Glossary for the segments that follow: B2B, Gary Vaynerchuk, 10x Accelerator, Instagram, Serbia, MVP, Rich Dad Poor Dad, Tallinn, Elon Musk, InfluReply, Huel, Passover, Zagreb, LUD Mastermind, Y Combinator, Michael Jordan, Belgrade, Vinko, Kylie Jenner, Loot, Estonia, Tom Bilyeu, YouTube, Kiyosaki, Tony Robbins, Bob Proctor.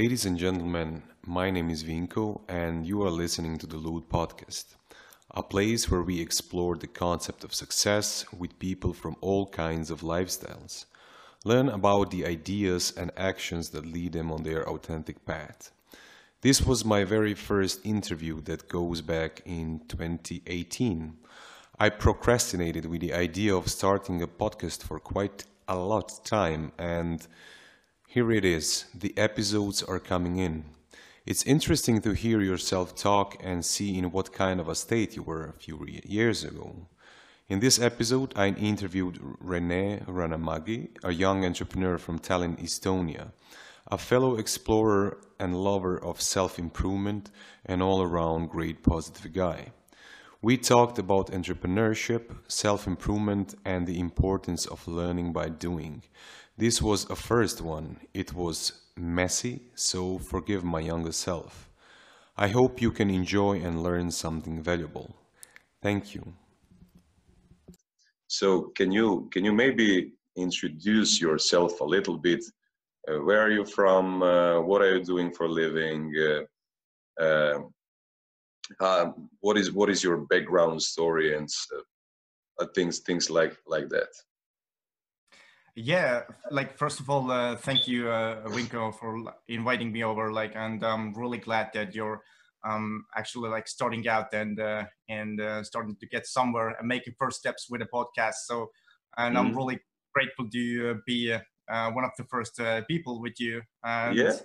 Ladies and gentlemen, my name is Vinko and you are listening to the Loot podcast, a place where we explore the concept of success with people from all kinds of lifestyles, learn about the ideas and actions that lead them on their authentic path. This was my very first interview that goes back in 2018. I procrastinated with the idea of starting a podcast for quite a lot of time and here it is, the episodes are coming in. It's interesting to hear yourself talk and see in what kind of a state you were a few years ago. In this episode, I interviewed René Ranamagi, a young entrepreneur from Tallinn, Estonia, a fellow explorer and lover of self-improvement and all-around great positive guy. We talked about entrepreneurship, self-improvement and the importance of learning by doing. This was a first one. It was messy, so forgive my younger self. I hope you can enjoy and learn something valuable. Thank you. So, can you maybe introduce yourself a little bit? Where are you from? What are you doing for a living? What is your background story and things like that? Yeah, like first of all, thank you, Vinko, for inviting me over. And I'm really glad that you're actually starting out and starting to get somewhere and making first steps with a podcast. So, and I'm really grateful to be one of the first people with you. You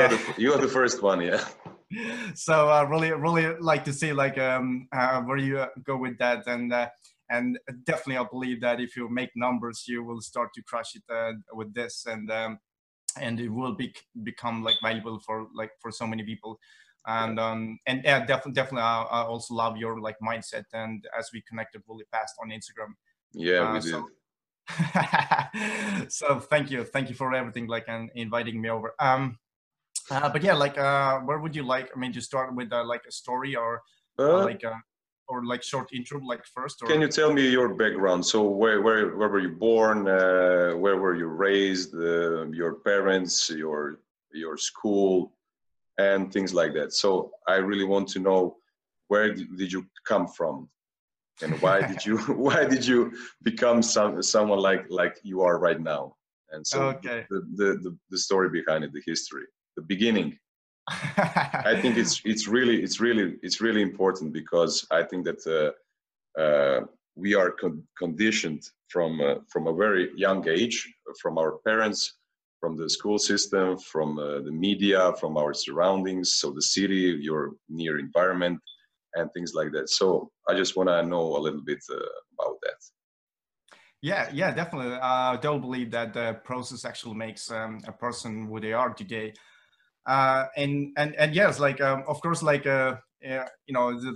are the first one. Yeah. So I really like to see where you go with that and definitely, I believe that if you make numbers, you will start to crush it with this, and it will become valuable for so many people. Definitely, I also love your mindset. And as we connected really fast on Instagram, we did. So thank you for everything, and inviting me over. Where would you to start with a story or short intro, first? Or... Can you tell me your background? So where were you born? Where were you raised? Your parents, your school, and things like that. So I really want to know where did you come from, and why did you become someone like you are right now? And so okay. The story behind it, the history, the beginning. I think it's really important, because I think that we are conditioned from a very young age, from our parents, from the school system, from the media, from our surroundings, so the city, your near environment, and things like that. So I just want to know a little bit about that. Yeah, definitely. I don't believe that the process actually makes a person who they are today. Of course, the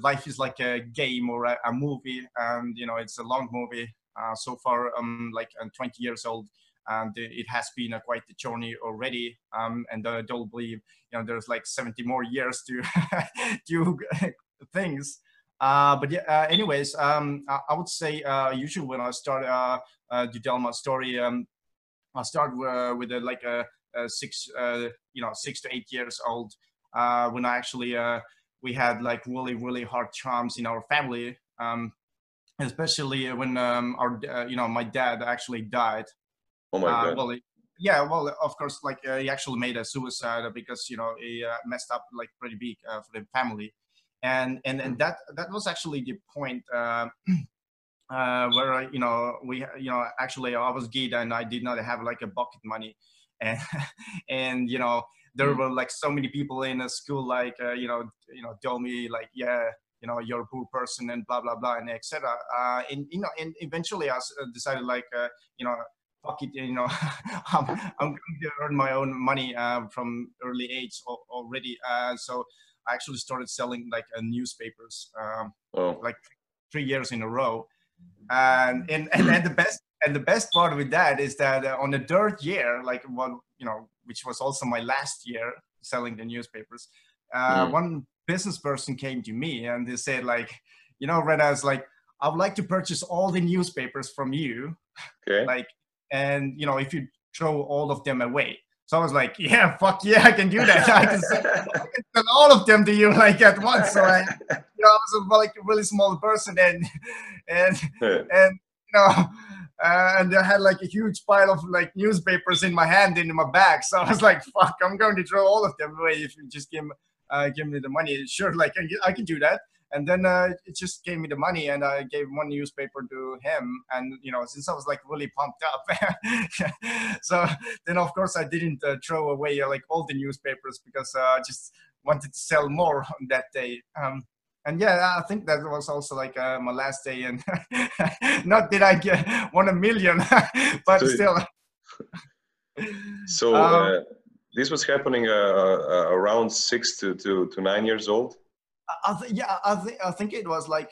life is like a game or a movie, and it's a long movie. So far, I'm 20 years old, and it has been quite the journey already. And I don't believe there's 70 more years to do things. I would say usually when I start to tell my story, I start with 6 to 8 years old, when I actually we had really hard times in our family, especially when our my dad actually died. Oh my God! Of course, he actually made a suicide because he messed up pretty big for the family, and that was actually the point where I was gay and I did not have a pocket money. And there were so many people in a school tell me you're a poor person and blah blah blah and etc. And eventually I decided fuck it, I'm going to earn my own money from early age already. So I actually started selling newspapers 3 years in a row, and the best. And the best part with that is that on the third year, which was also my last year selling the newspapers, one business person came to me and they said, Renas, I would like to purchase all the newspapers from you, if you throw all of them away. someone's like, yeah, fuck yeah, I can do that. I can send all of them to you like at once. So I was like a really small person, and and I had like a huge pile of like newspapers in my hand, in my bag. So I was like, fuck, I'm going to throw all of them away if you just give me the money. Sure, like I can do that. And then it just gave me the money, and I gave one newspaper to him. And, since I was like really pumped up, so then of course I didn't throw away like all the newspapers, because I just wanted to sell more on that day. And yeah, I think that was also like my last day. And not that I won a million, but still. So this was happening around 6 to 9 years old. I think it was like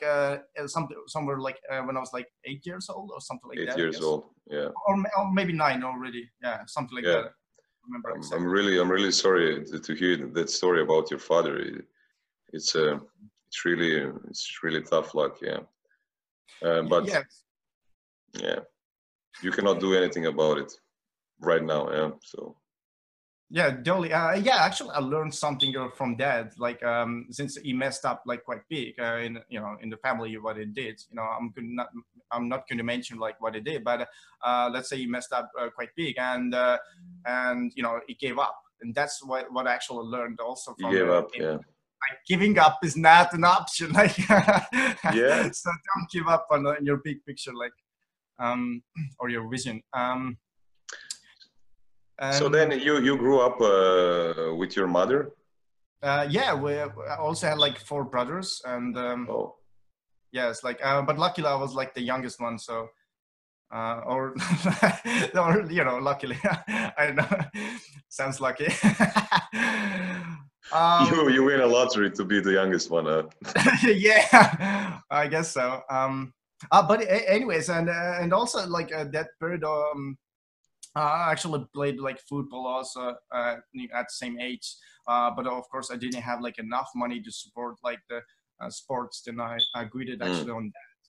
somewhere like when I was like 8 years old or something like that. 8 years old, yeah. Or maybe 9 already, yeah, something like that. I remember exactly. I'm really sorry to hear that story about your father. It's really tough luck, yeah. But yes. Yeah, you cannot do anything about it right now, yeah. So. Yeah, totally. Actually, I learned something from Dad. Like, since he messed up like quite big, in the family, what he did. I'm not going to mention like what he did, but let's say he messed up quite big, and he gave up, and that's what I actually learned also from. He gave up, yeah. Like, giving up is not an option. Like, yeah. So don't give up on your big picture, like, or your vision. So then you grew up with your mother? Yeah, we also had like 4 brothers, and yes, like but luckily I was like the youngest one, so or luckily I don't know, sounds lucky. You win a lottery to be the youngest one. Yeah, I guess so. But anyways, and also like that period. I actually played like football also at the same age, but of course I didn't have like enough money to support like the sports. Then I agreed actually on that,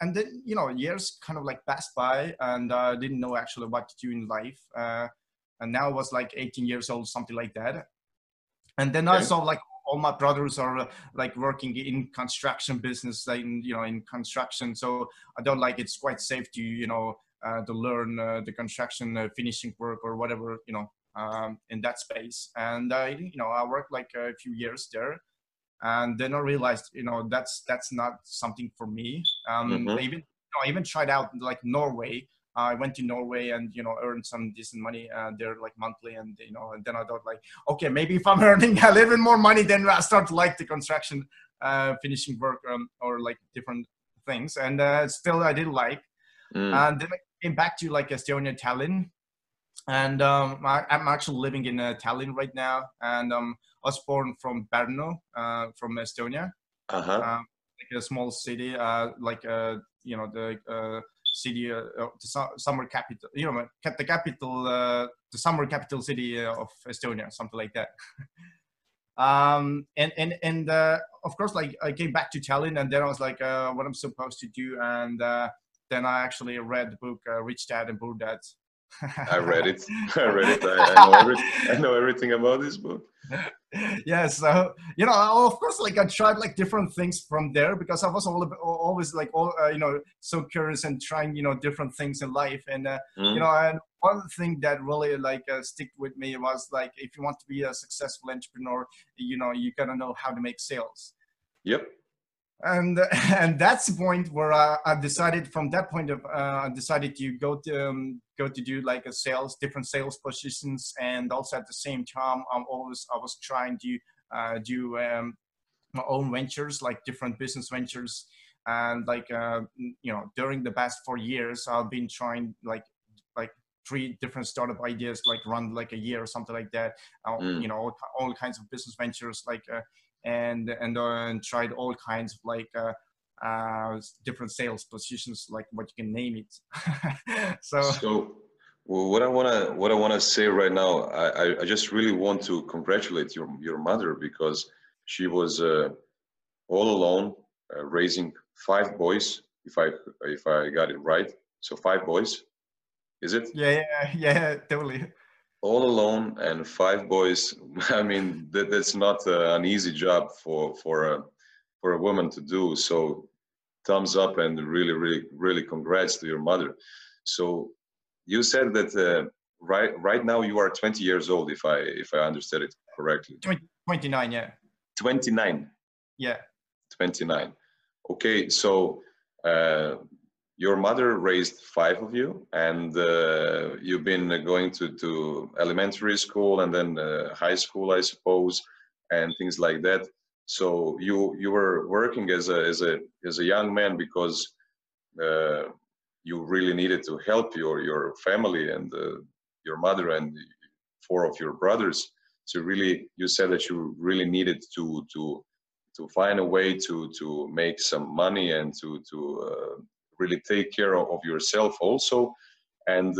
and then years kind of like passed by, and I didn't know actually what to do in life. And now I was like 18 years old, something like that. And then I saw like all my brothers are like working in construction business, like in construction. So I don't like it's quite safe to to learn the construction finishing work or whatever, in that space. And I worked like a few years there, and then I realized that's not something for me. I even tried out like Norway. I went to Norway and earned some decent money there like monthly, and and then I thought like, okay, maybe if I'm earning a little bit more money, then I start to like the construction finishing work or like different things. And still I didn't like. And then I came back to like Estonia, Tallinn, and I'm actually living in Tallinn right now. And I was born from Pärnu, from Estonia, like a small city, the summer capital city of Estonia, something like that. And of course, like I came back to Tallinn, and then I was like, what I'm supposed to do, and then I actually read the book Rich Dad and Poor Dad. I read it. I know everything about this book. Yeah, so of course, like I tried like different things from there, because I was always like so curious and trying different things in life. And and one thing that really like stick with me was like, if you want to be a successful entrepreneur, you gotta know how to make sales. Yep. And that's the point where I decided. From that point of, I decided to go to do like a different sales positions, and also at the same time, I was trying to do my own ventures, like different business ventures, and like during the past 4 years, I've been trying like 3 different startup ideas, like run like a year or something like that. All kinds of business ventures, like. And tried all kinds of like different sales positions, like what you can name it. So what I wanna say right now, I just really want to congratulate your mother, because she was all alone, raising 5 boys, if I got it right. So 5 boys, is it? Yeah, totally. all alone and 5 boys. I mean, that's not an easy job for a woman to do. So thumbs up and really congrats to your mother. So you said that right now you are 20 years old, if I understood it correctly. 29, yeah. 29. Yeah. 29. Okay, so your mother raised 5 of you, and you've been going to elementary school and then high school, I suppose, and things like that. So you were working as a young man because you really needed to help your family and your mother and 4 of your brothers. So really, you said that you really needed to find a way to make some money and to really take care of yourself also. And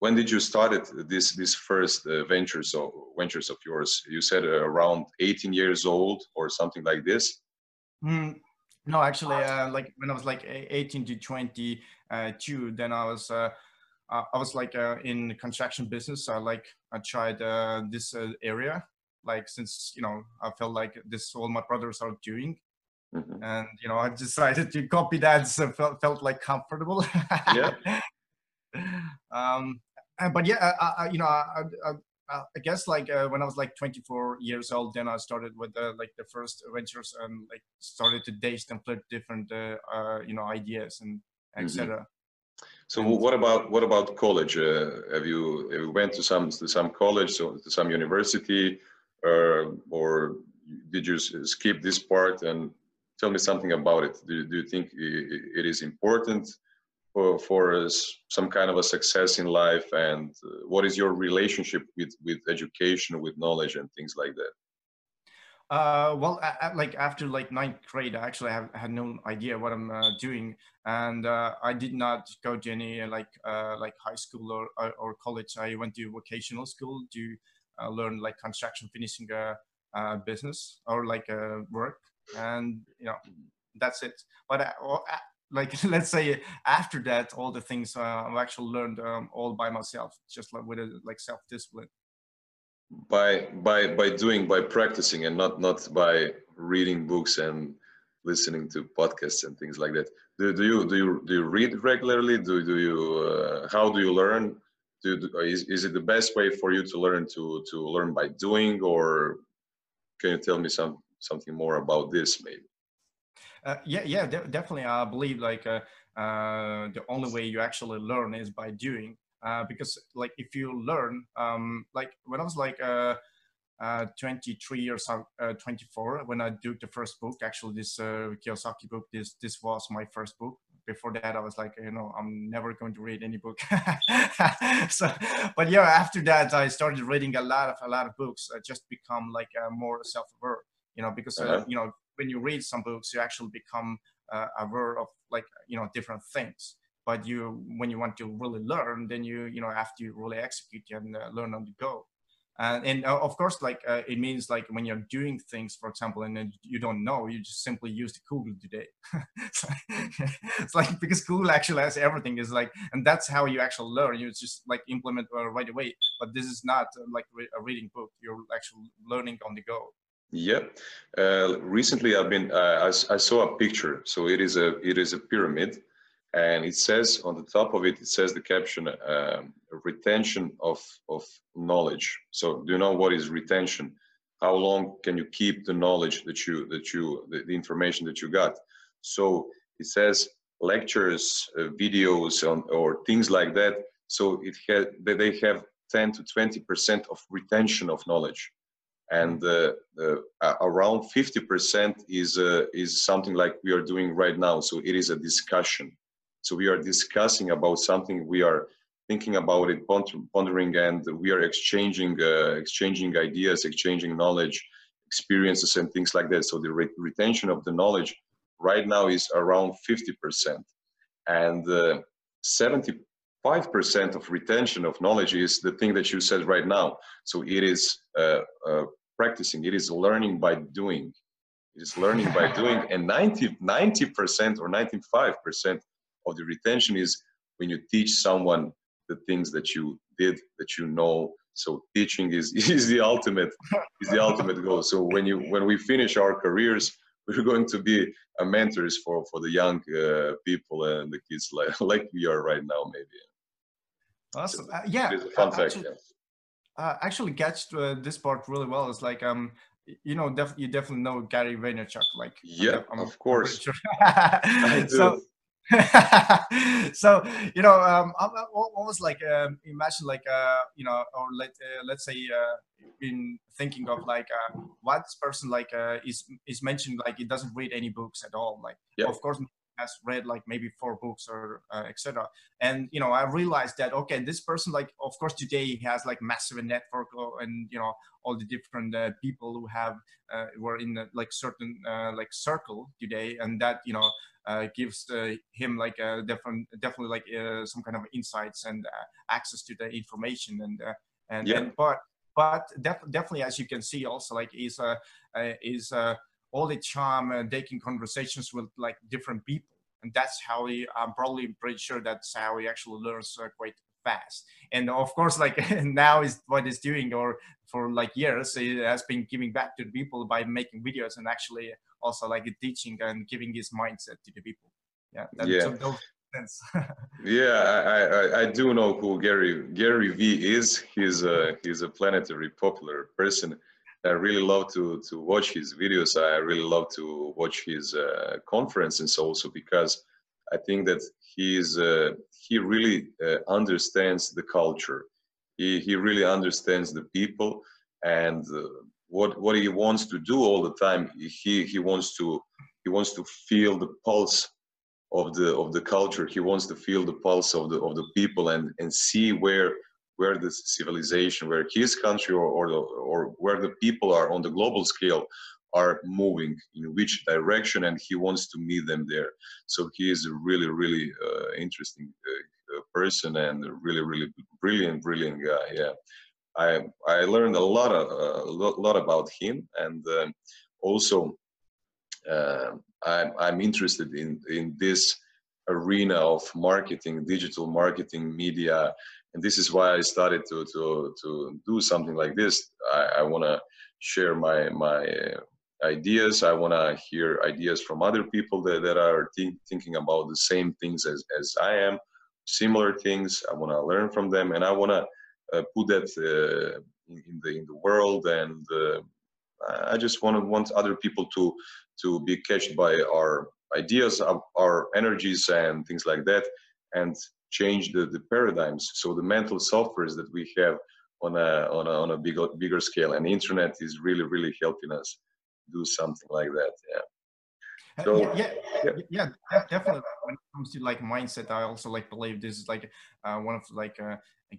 when did you started this first ventures of yours? You said around 18 years old or something like this? No, actually, like when I was like 18 to 22, then I was like in the construction business. So I tried this area, like, since, you know, I felt like this all my brothers are doing. Mm-hmm. And, you know, I decided to copy that, so felt like comfortable. Yeah. But yeah, I guess like when I was like 24 years old, then I started with like the first ventures and like started to taste and play different, you know, ideas and et cetera. Mm-hmm. So and what about college? Have you went to some college, so to some university, or did you skip this part? And tell me something about it. Do you think it is important for some kind of a success in life? And what is your relationship with education, with knowledge and things like that? Well, like after like 9th grade, actually, I had no idea what I'm doing, and I did not go to any like high school or college. I went to vocational school to learn like construction, finishing business or like work, and you know, that's it. But like, let's say after that, all the things I've actually learned all by myself, just like with like self-discipline. By practicing, and not by reading books and listening to podcasts and things like that. Do you read regularly? Do you how do you learn? Is it the best way for you to learn, to learn by doing, or can you tell me something more about this maybe? Yeah, definitely. I believe like the only way you actually learn is by doing. Because like if you learn, like when I was like 23 or 24, when I did the first book, actually this Kiyosaki book, this was my first book. Before that, I was like, you know, I'm never going to read any book. So, but yeah, after that, I started reading a lot of books. I just become like more self-aware, you know, because you know, when you read some books, you actually become aware of, like, you know, different things. But when you want to really learn, then you know, have to really execute and learn on the go. And of course, like it means like when you're doing things, for example, and then you don't know, you just simply use the Google today. It's like, because Google actually has everything. Is like, and that's how you actually learn. You just like implement right away. But this is not like a reading book. You're actually learning on the go. Yeah. Recently, I've been I saw a picture. So it is a pyramid. And it says on the top of it, it says the caption, retention of knowledge. So do you know what is retention? How long can you keep the knowledge the information that you got? So it says lectures, videos or things like that. So they have 10 to 20% of retention of knowledge. And around 50% is something like we are doing right now. So it is a discussion. So we are discussing about something, we are thinking about it, pondering, and we are exchanging ideas, exchanging knowledge, experiences, and things like that. So the retention of the knowledge right now is around 50%. And 75% of retention of knowledge is the thing that you said right now. So it is practicing, it is learning by doing. It is learning by doing, and 90% or 95% of the retention is when you teach someone the things that you did, that you know. So teaching is the ultimate goal. So when we finish our careers, we're going to be mentors for the young people and the kids like we are right now, maybe. Awesome. Yeah. It's a fun fact. Actually catched this part really well. It's like, you know, you definitely know Gary Vaynerchuk. Like, yeah, of course. Sure. I do. So, so you know, almost like imagine like you know, or let's say been thinking of like what person like is mentioned like he doesn't read any books at all. Like, yeah. Of course, has read like maybe 4 books or etc. And you know, I realized that okay, this person like of course today he has like massive network and you know all the different people who have were in like certain like circle today, and that you know. Gives him like a definitely like some kind of insights and access to the information and, yeah. but definitely as you can see also like is all the charm taking conversations with like different people, and that's how he I'm probably pretty sure that's how he actually learns quite fast. And of course like now is what he's doing, or for like years he has been giving back to the people by making videos and actually also like teaching and giving his mindset to the people. Yeah, that yeah. Makes sense. Yeah, I do know who Gary V is. He's a planetary popular person. I really love to watch his videos. I really love to watch his conferences also, because I think that he really understands the culture. He really understands the people, and what he wants to do all the time, he wants to feel the pulse of the culture. He wants to feel the pulse of the people and see where the civilization, where his country or where the people are on the global scale are moving, in which direction, and he wants to meet them there. So he is a really, really interesting person and a really, really brilliant guy. Yeah. I learned a lot about him, and also I'm interested in this arena of marketing, digital marketing, media, and this is why I started to do something like this. I want to share my ideas. I want to hear ideas from other people that are thinking about the same things as I am, similar things. I want to learn from them, and I want to put that in the world, and I just want other people to be catched by our ideas, our energies, and things like that, and change the paradigms. So the mental softwares that we have on a bigger scale, and the internet is really, really helping us do something like that. Yeah. So, yeah, definitely. When it comes to like mindset, I also like believe this is like one of like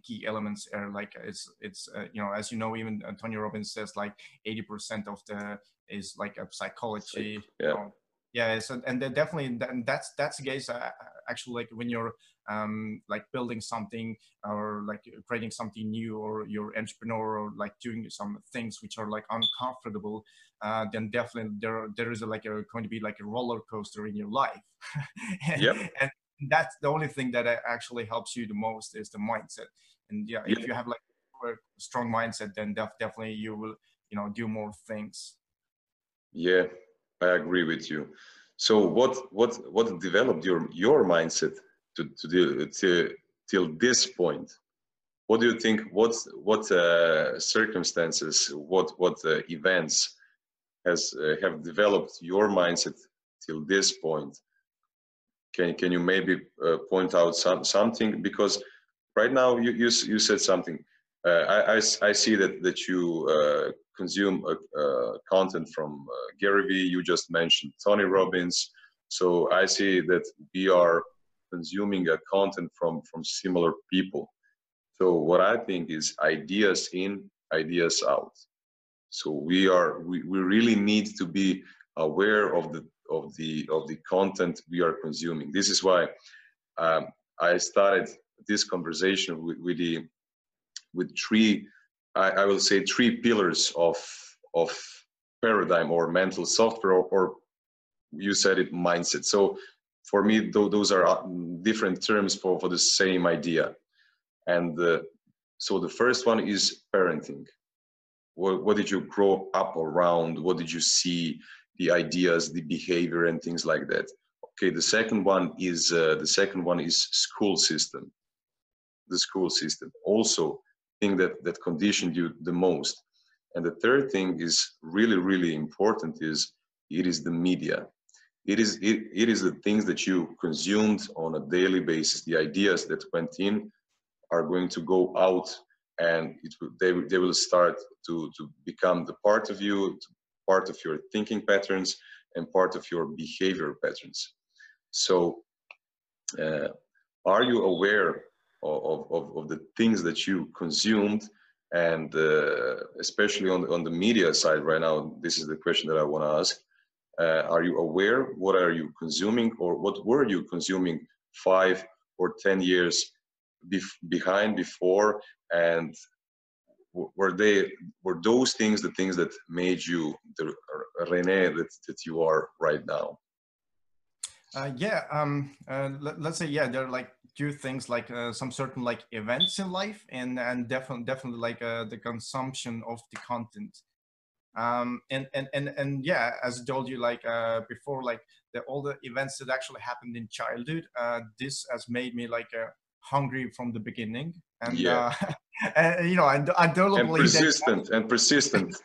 key elements. Are like it's you know, as you know, even Tony Robbins says like 80% of the is like a psychology. Yeah. You know? Yeah. So, and definitely, and that's the case. Actually, like when you're like building something or like creating something new, or you're entrepreneur, or like doing some things which are like uncomfortable, then definitely there is going to be like a roller coaster in your life. And, yep. And that's the only thing that actually helps you the most is the mindset. And yeah, yep. If you have like a strong mindset, then definitely you will, you know, do more things. Yeah, I agree with you. So what developed your mindset to till this point? What do you think? What circumstances? What events have developed your mindset till this point? Can you maybe point out something? Because right now you said something. I see that you consume content from Gary Vee. You just mentioned Tony Robbins. So I see that we are consuming content from similar people. So what I think is ideas in, ideas out. So we really need to be aware of the content we are consuming. This is why I started this conversation with three, I will say, three pillars of paradigm or mental software, or you said it, mindset. So for me, those are different terms for the same idea. And so the first one is parenting. What did you grow up around? What did you see? The ideas, the behavior, and things like that. Okay. The second one is school system. The school system also thing that conditioned you the most. And the third thing is really, really important is it is the media. It is the things that you consumed on a daily basis. The ideas that went in are going to go out, and they will start to become the part of you, part of your thinking patterns, and part of your behavior patterns. So are you aware of the things that you consumed? And especially on the media side right now, this is the question that I want to ask. Are you aware what are you consuming, or what were you consuming 5 or 10 years before, and were those things the things that made you the René that you are right now? Let's say, yeah, there are like two things, like some certain like events in life, and definitely like the consumption of the content. And yeah, as I told you, like before, like all the events that actually happened in childhood, this has made me like hungry from the beginning, and yeah. And, you know, and persistent.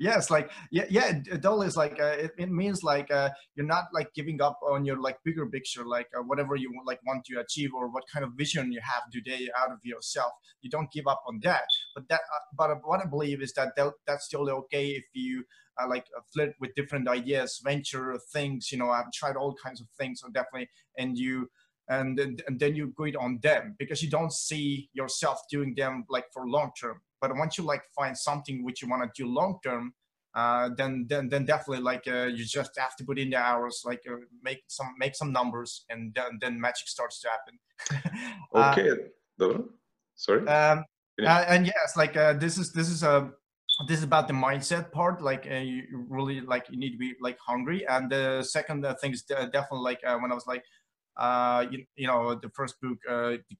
Yes, like yeah. Dull is like it means like you're not like giving up on your like bigger picture, like whatever you like want to achieve, or what kind of vision you have today out of yourself. You don't give up on that. But that, but what I believe is that that's still okay if you like flirt with different ideas, venture things. You know, I've tried all kinds of things, so definitely, and then you quit on them because you don't see yourself doing them like for long term. But once you like find something which you want to do long term, then definitely like you just have to put in the hours, like make some numbers, and then magic starts to happen. Okay, sorry. And yes, like this is about the mindset part. Like you really like you need to be like hungry. And the second thing is definitely like when I was like. You know, the first book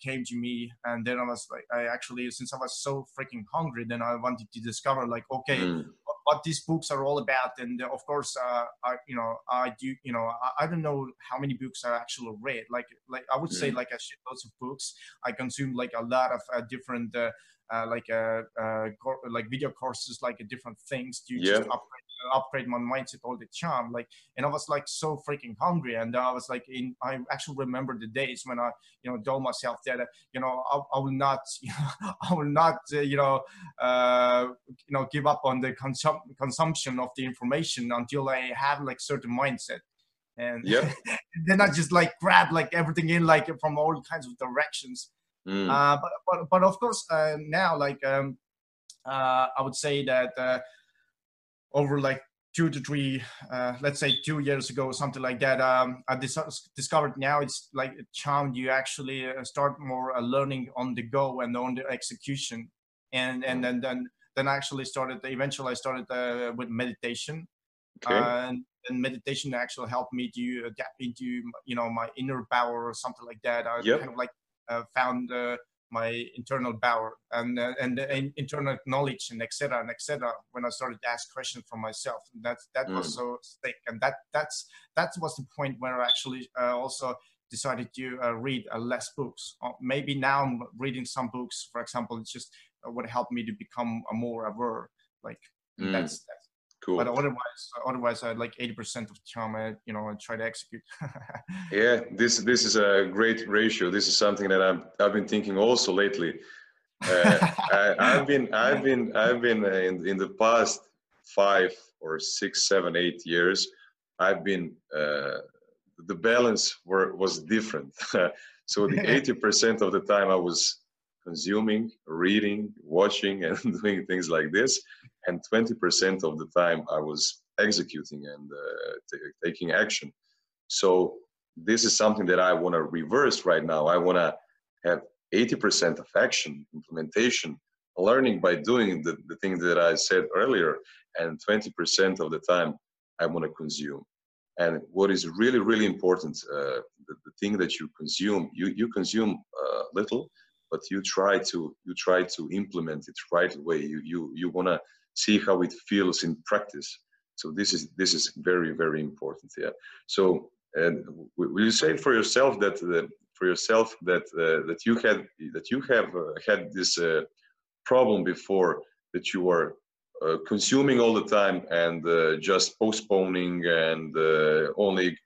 came to me, and then I was like, since I was so freaking hungry, then I wanted to discover like, okay, what these books are all about. And of course, I don't know how many books I actually read. Like I would say like I read lots of books. I consumed like a lot of different like video courses, like different things to just upgrade my mindset all the time, like, and I was like so freaking hungry, and I was like, I actually remember the days when I, you know, told myself that, you know, I will not give up on the consumption of the information until I have like certain mindset, and then I just like grab like everything in like from all kinds of directions. But of course now like I would say that. Over like 2 to 3, let's say 2 years ago, something like that, I discovered now it's like a challenge. You actually start more learning on the go and on the execution. And then I actually started, eventually I started with meditation. Okay. And meditation actually helped me to adapt into, you know, my inner power or something like that. I kind of like found my internal power and internal knowledge and etc. when I started to ask questions for myself, and that was so sick, and that was the point where I actually also decided to read less books. Maybe now I'm reading some books, for example, it's just what helped me to become more aware, like that's cool. But otherwise I like 80% of the time I, you know, I try to execute. Yeah, this is a great ratio. This is something that I've been thinking also lately. I've been in the past 5 or 6, 7, 8 years, I've been the balance was different. So the 80% of the time I was consuming, reading, watching, and doing things like this, and 20% of the time I was executing and taking action. So this is something that I want to reverse right now. I want to have 80% of action, implementation, learning by doing the things that I said earlier, and 20% of the time I want to consume. And what is really, really important, the thing that you consume, you consume little, but you try to implement it right away. You want to see how it feels in practice. So this is very, very important. Yeah. So and will you say for yourself that you have had this problem before, that you are consuming all the time and just postponing and only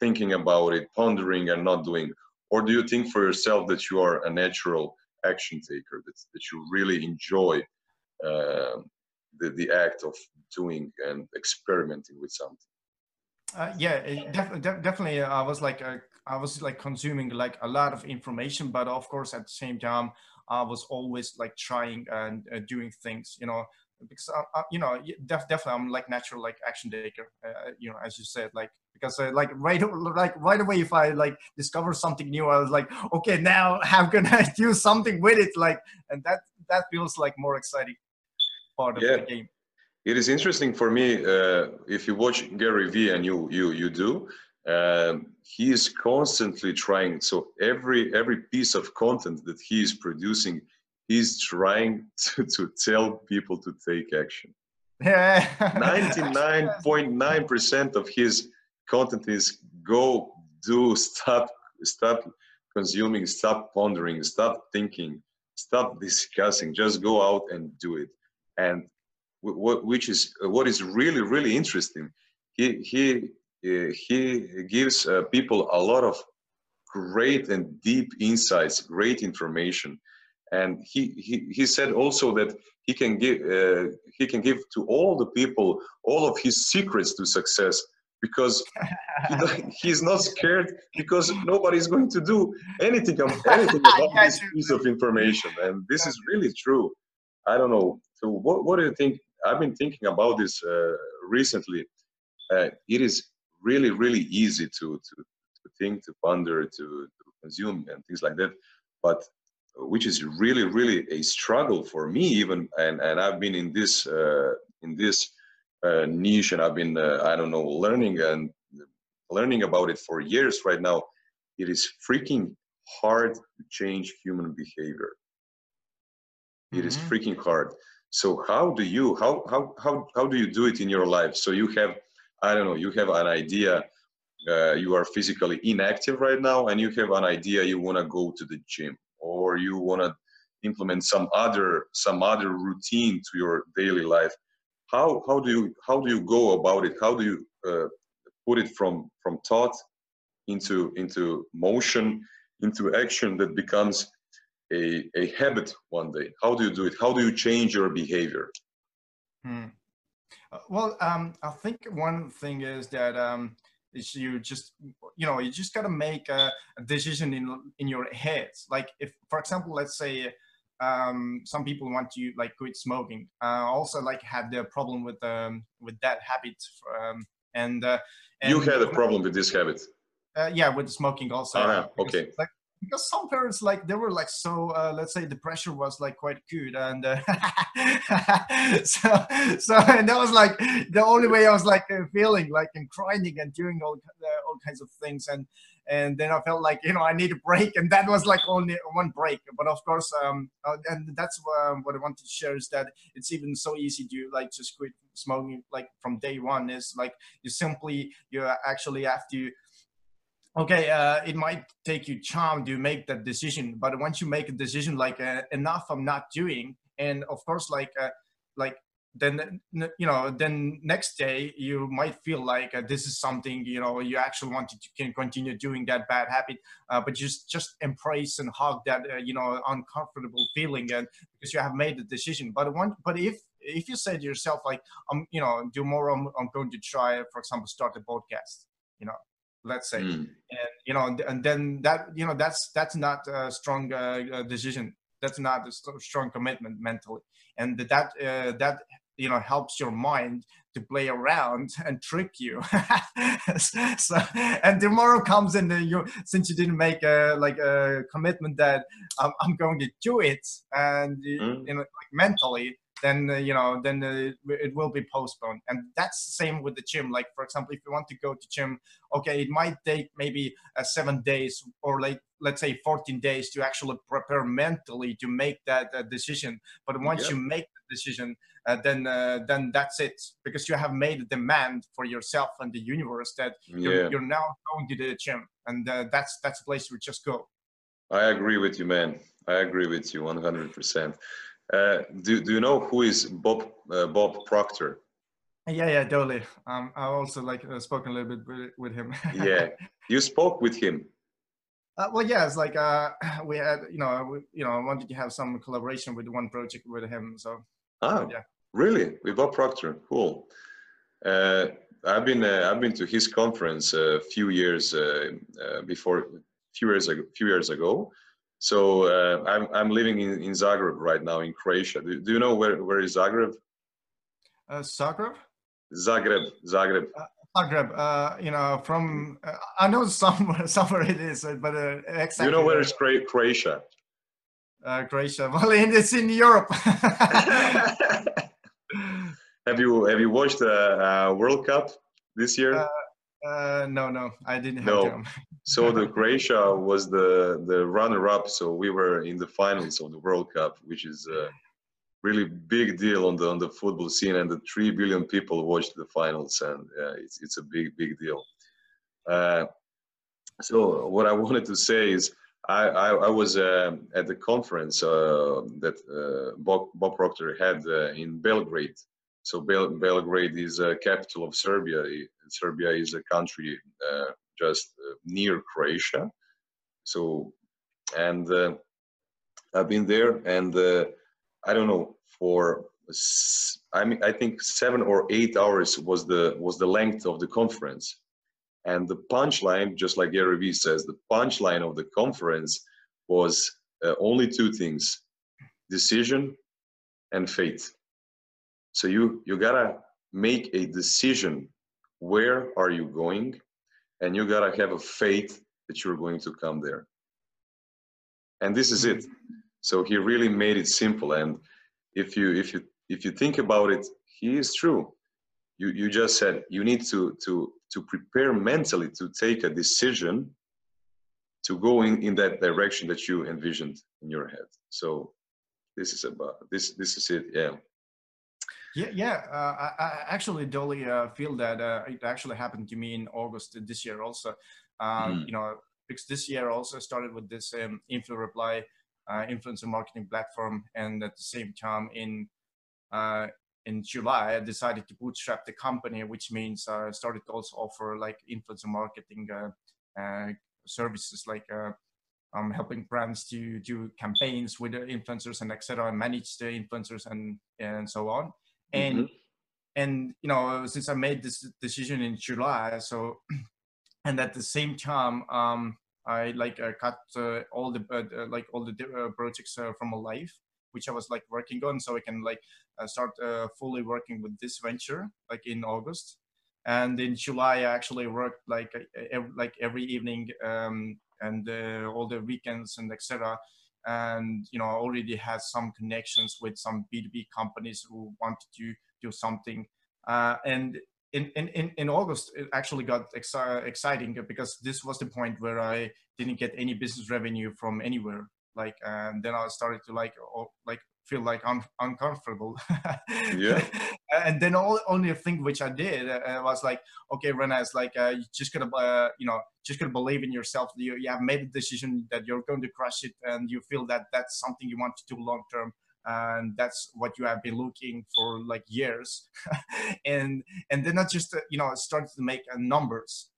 thinking about it, pondering and not doing? Or do you think for yourself that you are a natural action taker, that you really enjoy the act of doing and experimenting with something? Yeah, definitely. I was like consuming like a lot of information, but of course at the same time I was always like trying and doing things, you know. Because definitely I'm like natural like action taker, you know, as you said, like, because right away if I like discover something new, I was like, okay, now how can I do something with it, like, and that feels like more exciting part of the game. It is interesting for me, if you watch Gary Vee, and you do, he is constantly trying. So every piece of content that he is producing, he's trying to tell people to take action. 99.9% of his content is go, do, stop consuming, stop pondering, stop thinking, stop discussing, just go out and do it. And what is really, really interesting, he gives people a lot of great and deep insights, great information. And he said also that he can give to all the people all of his secrets to success, because he's not scared, because nobody's going to do anything about this piece of information. And this is really true. I don't know. So what do you think? I've been thinking about this recently. It is really, really easy to think, to ponder, to consume and things like that, but which is really, really a struggle for me even, and I've been in this niche, and I've been I don't know, learning about it for years right now. It is freaking hard to change human behavior. It is freaking hard. So how do you do it in your life? So you have, I don't know, you have an idea. You are physically inactive right now, and you have an idea you want to go to the gym, or you want to implement some other routine to your daily life. How do you go about it? How do you put it from thought into motion, into action that becomes a habit one day? How do you do it? How do you change your behavior? Well, I think one thing is that you just gotta make a decision in your head. Like, if, for example, let's say some people want to like quit smoking. Also like had the problem with that habit, and you had a problem with this habit. Yeah, with smoking also. Okay. Because some parents, like, they were like, so let's say the pressure was like quite good, and and that was like the only way I was like feeling like and grinding and doing all kinds of things, and then I felt like, you know, I need a break, and that was like only one break. But of course, and that's what I wanted to share, is that it's even so easy to like just quit smoking like from day one. Is like you actually have to. Okay, it might take you time to make that decision, but once you make a decision, like enough, I'm not doing, and of course, like then, you know, then next day you might feel like this is something, you know, you actually want to continue doing that bad habit, but just embrace and hug that you know, uncomfortable feeling, and because you have made the decision. But if you say to yourself like, you know, tomorrow I'm going to try, for example, start a podcast, you know, let's say, and you know, and then that, you know, that's not a strong decision. That's not a strong commitment mentally, and that you know, helps your mind to play around and trick you. So, and tomorrow comes, and then since you didn't make a commitment that I'm going to do it, and you know, like mentally, then it will be postponed. And that's the same with the gym. Like, for example, if you want to go to gym, okay, it might take maybe 7 days or like, let's say 14 days to actually prepare mentally to make that decision. But once you make the decision, then that's it, because you have made a demand for yourself and the universe that you're now going to the gym, and that's the place you just go. I agree with you, man. I agree with you 100%. Do you know who is Bob Proctor? Yeah, totally. I also spoken a little bit with him. Yeah, you spoke with him. Well, yeah, it's like we had, I wanted to have some collaboration with one project with him. So. Oh, yeah. Really? With Bob Proctor? Cool. I've been to his conference a few years ago. So I'm living in Zagreb right now, in Croatia. Do you know where is Zagreb? Zagreb. Zagreb, from I know somewhere it is, but exactly. You know where is Croatia? Croatia, well, it's in Europe. Have you watched the World Cup this year? No, I didn't have time. So the Croatia was the runner-up, so we were in the finals of the World Cup, which is a really big deal on the football scene, and the 3 billion people watched the finals, and it's a big deal. So what I wanted to say is I was at the conference that Bob Proctor had in Belgrade. So Belgrade is a capital of Serbia. Serbia is a country just near Croatia. So, and I've been there, and I don't know, I think 7 or 8 hours was the length of the conference. And the punchline, just like Gary Vee says, the punchline of the conference was only two things: decision and faith. So you gotta make a decision, where are you going, and you gotta have a faith that you're going to come there. And this is it. So he really made it simple. And if you think about it, he is true. You just said you need to prepare mentally to take a decision to go in that direction that you envisioned in your head. So this is it, yeah. Yeah. I actually totally feel that it actually happened to me in August this year also. Because this year also started with this InfluReply influencer marketing platform, and at the same time in July I decided to bootstrap the company, which means I started to also offer like influencer marketing services, like I'm helping brands to do campaigns with the influencers and etc., and manage the influencers and so on. And since I made this decision in July, so, and at the same time, I cut all the projects from my life, which I was like working on, so I can start fully working with this venture like in August. And in July, I actually worked like every evening and all the weekends and etc. And I already had some connections with some B2B companies who wanted to do something. And in August, it actually got exciting, because this was the point where I didn't get any business revenue from anywhere. Like, and then I started to feel uncomfortable. Yeah. And then only thing which I did was like, okay, René, it's like you just gotta believe in yourself. You have made a decision that you're going to crush it, and you feel that that's something you want to do long term, and that's what you have been looking for like years. and then I just started to make numbers.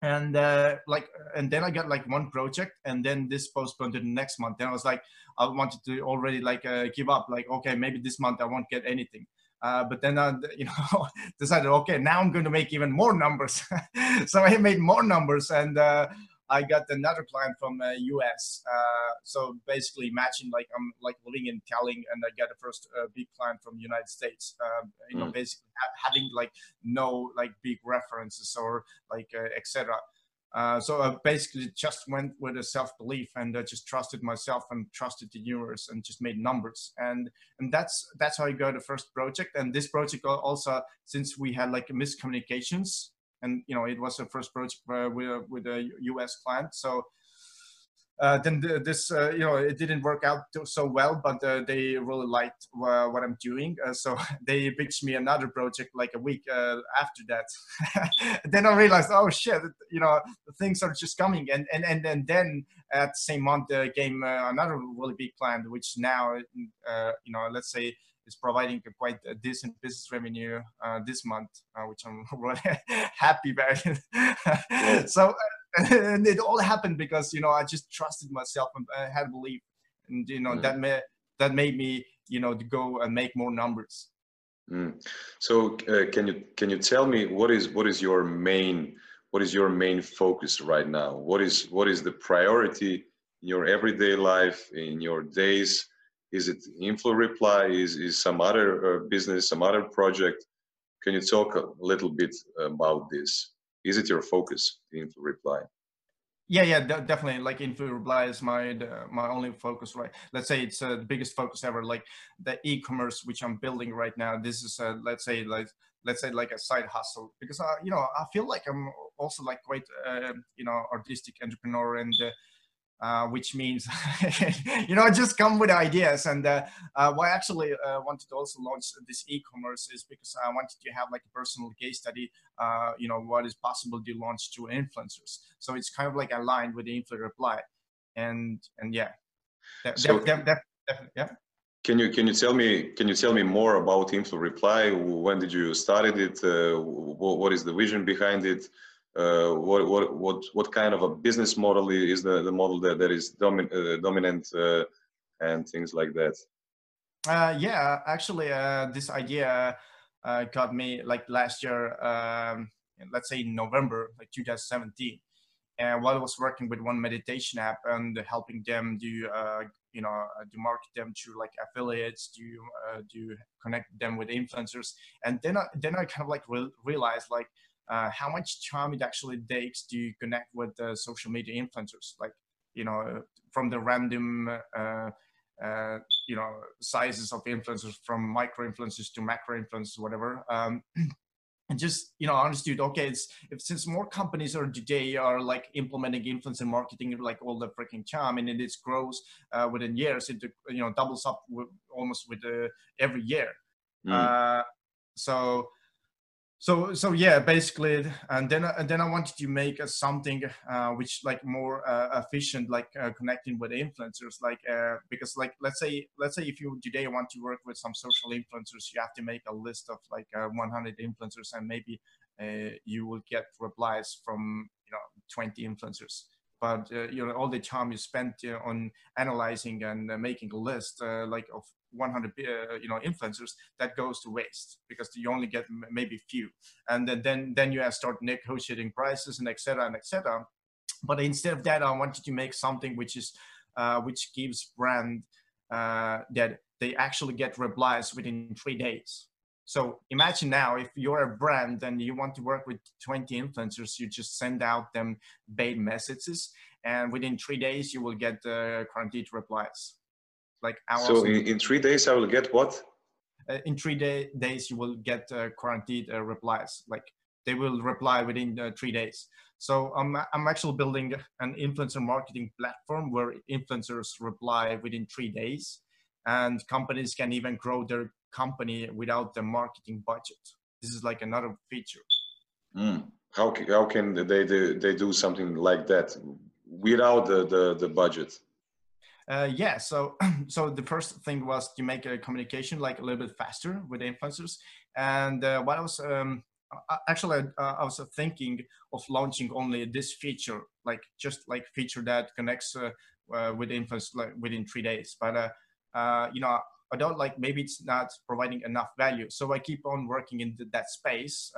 And then I got like one project, and then this postponed to the next month. Then I was like, I wanted to already give up. Like, okay, maybe this month I won't get anything. But then I decided, okay, now I'm going to make even more numbers. So I made more numbers, and I got another client from US. So basically, imagine I'm living in Tallinn, and I got the first big client from United States. Basically having no big references or etc. So I basically just went with a self-belief, and I just trusted myself and trusted the universe and just made numbers. And that's how I got the first project. And this project also, since we had like miscommunications, and you know, it was the first project with a US client. So then this, you know, it didn't work out so well, but they really liked what I'm doing. So they pitched me another project like a week after that. Then I realized, oh shit, you know, things are just coming. And then at the same month, came another really big client, which now, you know, let's say is providing a quite a decent business revenue this month, which I'm really happy about. So. And it all happened because, you know, I just trusted myself and I had belief, and, you know, that made me, you know, to go and make more numbers. So can you tell me what is your main focus right now? What is the priority in your everyday life, in your days? Is it InfluReply? Is some other business, some other project? Can you talk a little bit about this? Is it your focus, InfluReply? Yeah, definitely. Like InfluReply is my only focus, right? Let's say it's the biggest focus ever. Like the e-commerce which I'm building right now. This is let's say like a side hustle, because you know, I feel like I'm also like quite you know, artistic entrepreneur, and which means you know, I just come with ideas. And why I actually wanted to also launch this e-commerce is because I wanted to have like a personal case study, you know, what is possible to launch to influencers. So it's kind of like aligned with the InfluReply, and yeah. So yeah. Can you tell me more about InfluReply? When did you started it? What is the vision behind it? What kind of a business model is the model that is dominant and things like that? Yeah, actually, this idea got me like last year, let's say in November, like 2017. And while I was working with one meditation app and helping them do, you know, to market them to like affiliates, to connect them with influencers. And then I kind of like realized like, how much time it actually takes to connect with social media influencers, like, you know, from the random, you know, sizes of influencers, from micro influencers to macro influencers, whatever. And just, you know, understood, okay, since more companies are today are like implementing influencer marketing like all the freaking time, and it grows within years, it, you know, doubles up almost with every year. So yeah, basically, and then I wanted to make something which like more efficient, like connecting with influencers, like because like let's say if you today want to work with some social influencers, you have to make a list of like 100 influencers, and maybe you will get replies from, you know, 20 influencers. But you know, all the time you spent on analyzing and making a list like of 100 you know, influencers, that goes to waste, because you only get maybe few. And then you start negotiating prices and etc. But instead of that, I wanted to make something which is which gives brand that they actually get replies within 3 days. So imagine now, if you're a brand and you want to work with 20 influencers, you just send out them bait messages, and within 3 days you will get guaranteed replies. Like hours. So in 3 days I will get what? In 3 days you will get guaranteed replies. Like they will reply within 3 days. So I'm actually building an influencer marketing platform where influencers reply within 3 days, and companies can even grow their company without the marketing budget. This is like another feature. How can they do something like that without the budget? Yeah, so the first thing was to make a communication like a little bit faster with influencers. And what I was I was thinking of launching only this feature, like just like feature that connects with influencers like within 3 days. But you know, I don't like, maybe it's not providing enough value. So I keep on working in that space.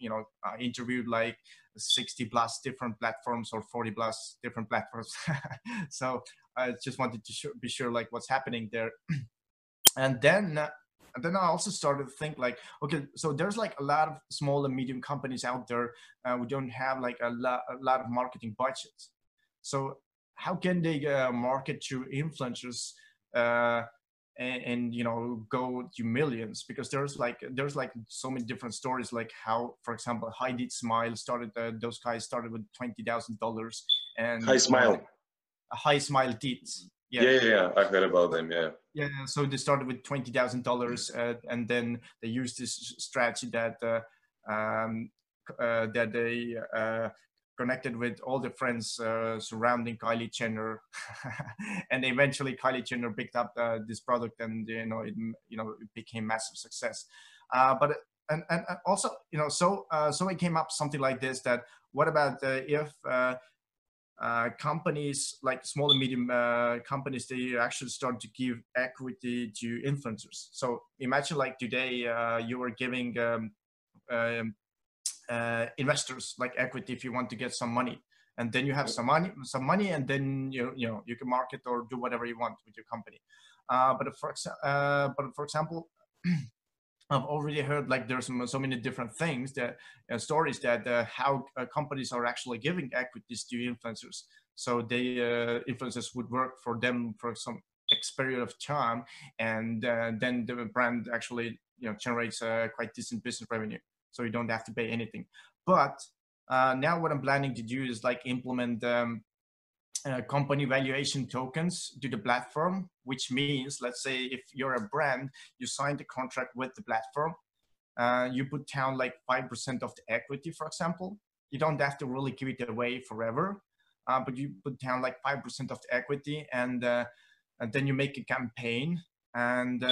You know, I interviewed like 60 plus different platforms, or 40 plus different platforms. So I just wanted to be sure like what's happening there. And then And then I also started to think like, okay, so there's like a lot of small and medium companies out there who don't have like a lot of marketing budgets. So how can they market to influencers and you know, go to millions? Because there's like so many different stories, like how, for example, Heidi Smile started, those guys started with $20,000 and High Smile, like, a High Smile Teats. Yeah. Yeah, I've heard about them. Yeah. So they started with $20,000, and then they used this strategy that that they connected with all the friends surrounding Kylie Jenner, and eventually Kylie Jenner picked up this product, and it became massive success. But also it came up something like this: that what about if companies like small and medium companies, they actually start to give equity to influencers? So imagine like today you are giving investors like equity if you want to get some money, and then you have some money, and then you can market or do whatever you want with your company. But for example, I've already heard like there's so many different things that stories that how companies are actually giving equities to influencers. So they influencers would work for them for some X period of time, and then the brand actually generates quite decent business revenue. So you don't have to pay anything. But now what I'm planning to do is like implement company valuation tokens to the platform, which means, let's say if you're a brand, you sign the contract with the platform, you put down like 5% of the equity, for example. You don't have to really give it away forever, but you put down like 5% of the equity, and then you make a campaign, and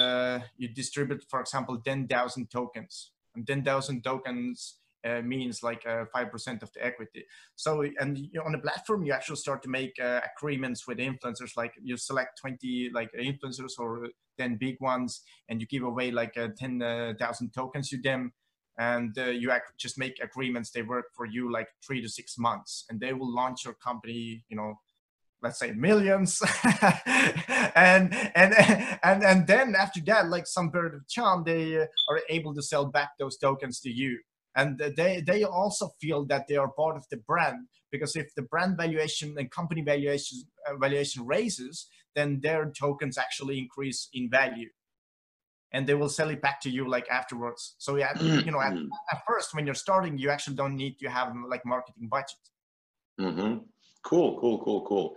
you distribute, for example, 10,000 tokens. And 10,000 tokens means like 5% of the equity. So, and on the platform, you actually start to make agreements with influencers. Like you select 20 like influencers or 10 big ones, and you give away like 10,000 tokens to them. And you just make agreements. They work for you like 3 to 6 months, and they will launch your company, let's say millions. and then after that, like some period of time, they are able to sell back those tokens to you. And they also feel that they are part of the brand, because if the brand valuation and company valuation raises, then their tokens actually increase in value, and they will sell it back to you like afterwards. So at first when you're starting, you actually don't need to have like marketing budget. Mm-hmm. Cool.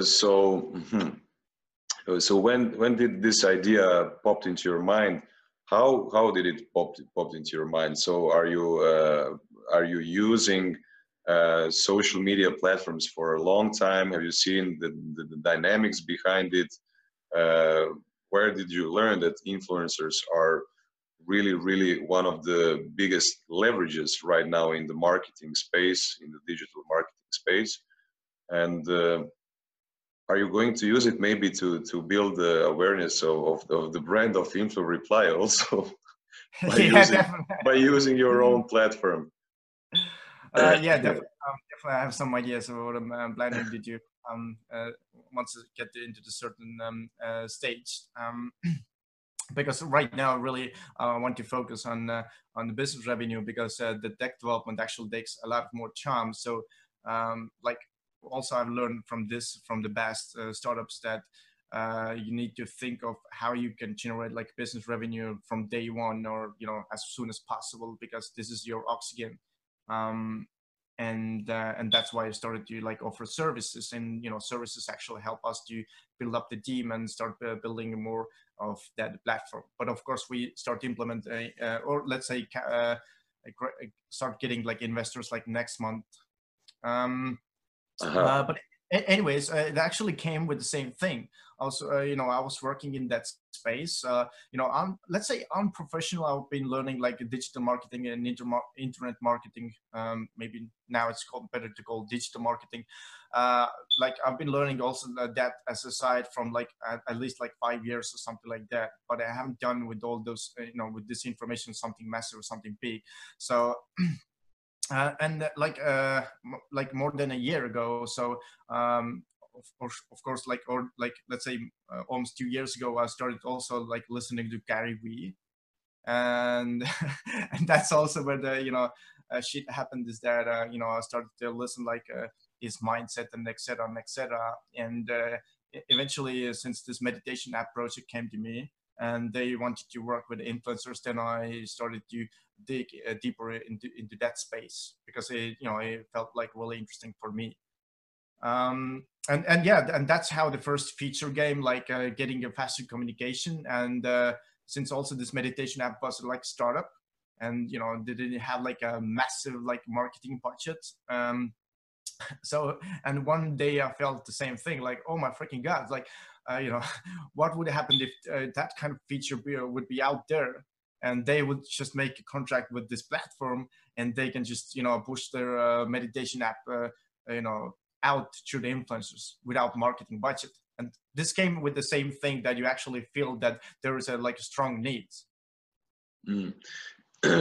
So when did this idea popped into your mind? How did it popped into your mind? So are you using social media platforms for a long time? Have you seen the dynamics behind it? Where did you learn that influencers are really one of the biggest leverages right now in the marketing space, in the digital marketing space? And are you going to use it maybe to build the awareness of the brand of InfluReply also by using your own platform? Definitely I have some ideas about what I'm planning to do once I get into the certain stage. Because right now, really, I want to focus on the business revenue, because the tech development actually takes a lot more charm. So, also I've learned from the best startups that you need to think of how you can generate like business revenue from day one, or as soon as possible, because this is your oxygen. And that's why I started to like offer services, and services actually help us to build up the team and start building more of that platform. But of course, we start to implement start getting like investors like next month. But anyways, it actually came with the same thing. Also, I was working in that space. Let's say unprofessional. I've been learning like digital marketing and internet marketing. Maybe now it's better to call digital marketing. Like I've been learning also that as a side from like at least like 5 years or something like that. But I haven't done with all those, with this information something massive or something big. So. Like more than a year ago, so of course, like, or like, let's say almost 2 years ago, I started also like listening to Gary Vee, and that's also where the, you know, shit happened, is that, you know, I started to listen like his mindset and et cetera, and et cetera. And eventually, since this meditation app project came to me and they wanted to work with influencers, then I started to dig deeper into that space, because it, you know, it felt like really interesting for me. And yeah, and that's how the first feature game, like getting a faster communication. And since also this meditation app was like startup, and, you know, they didn't have like a massive like marketing budget. So, and one day I felt the same thing, like, oh my freaking God, like, you know, what would happen if that kind of feature would be out there, and they would just make a contract with this platform, and they can just, you know, push their meditation app, you know, out to the influencers without marketing budget. And this came with the same thing, that you actually feel that there is a like a strong need. Mm.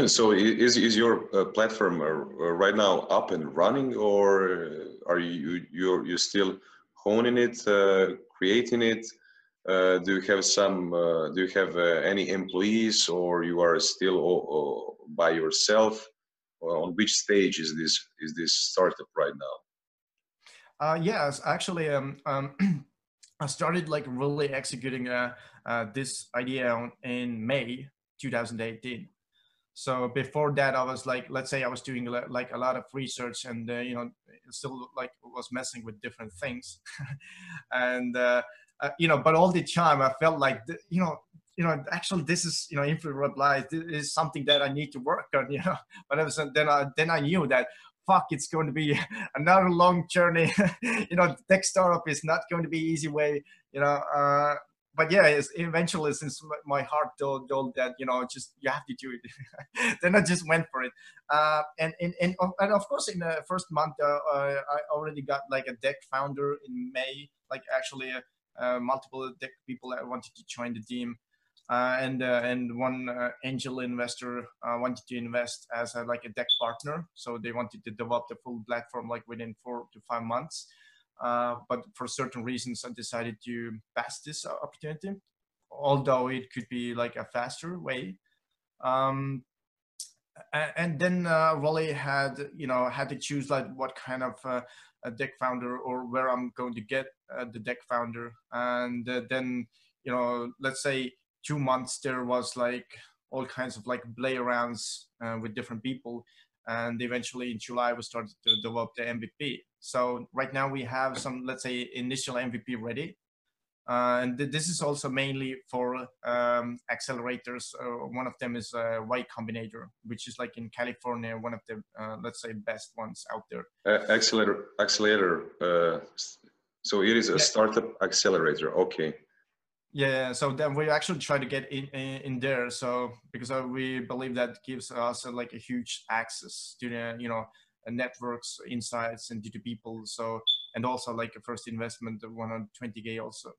So is your platform right now up and running, or are you're still honing it, creating it? Do you have some? Do you have any employees, or you are still by yourself? On which stage is this startup right now? Yes, actually, I started like really executing this idea in May 2018. So before that, I was like, let's say I was doing like a lot of research, and, you know, still like was messing with different things. And, you know, but all the time I felt like, you know, actually this is, you know, InfluReply is something that I need to work on, you know. But then I knew that, fuck, it's going to be another long journey. You know, the tech startup is not going to be easy way, you know. But yeah, it's eventually, since my heart told that, you know, just you have to do it, then I just went for it. And of course, in the first month, I already got like a deck founder in May, like actually multiple deck people that wanted to join the team. And one angel investor wanted to invest as like a deck partner. So they wanted to develop the full platform like within 4 to 5 months. But for certain reasons, I decided to pass this opportunity, although it could be like a faster way. And then really had to choose like what kind of a deck founder, or where I'm going to get the deck founder. And then, you know, let's say 2 months, there was like all kinds of like play arounds with different people. And eventually in July, we started to develop the MVP. So right now we have some, let's say, initial MVP ready. And this is also mainly for accelerators. One of them is Y Combinator, which is like in California, one of the, let's say, best ones out there. Accelerator. So it is a startup accelerator. Okay. Yeah, so then we actually try to get in there. So because we believe that gives us like a huge access to the, you know, networks, insights, and to people. So, and also like a first investment of 120K also.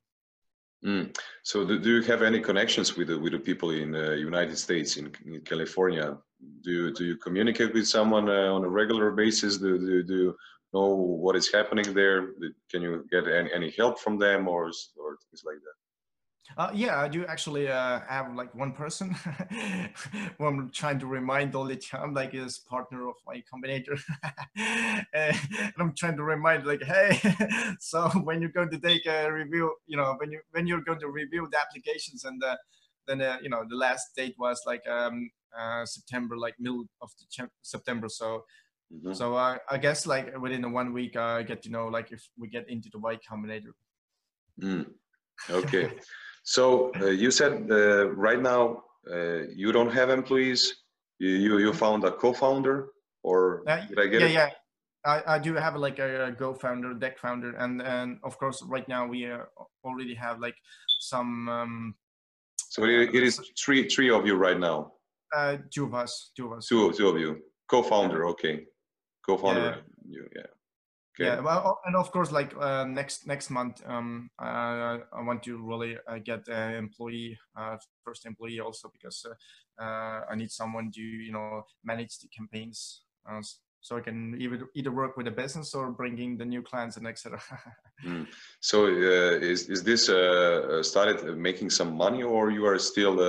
Mm. So do you have any connections with the people in the United States, in California? Do you communicate with someone on a regular basis? Do you know what is happening there? Can you get any help from them or things like that? Yeah, I do actually have like one person who I'm trying to remind all the time, like his partner of my Combinator. And I'm trying to remind, like, hey, so when you're going to take a review, you know, when you're going to review the applications, and then you know, the last date was like September, like middle of September. So, mm-hmm. So I guess like within the 1 week, I get to know like if we get into the Y Combinator. Mm. Okay. So you said right now you don't have employees. You found a co-founder, or did I get it? Yeah, I do have like a co-founder, deck founder, and of course right now we already have like some. So it is three of you right now. Two of us. Two of you, co-founder. Okay, co-founder. Yeah. You, yeah. Okay. Yeah, well, and of course, like next month, I want to really get an employee, first employee also, because I need someone to, you know, manage the campaigns. So I can either work with a business or bringing the new clients and etc. So is this started making some money, or you are still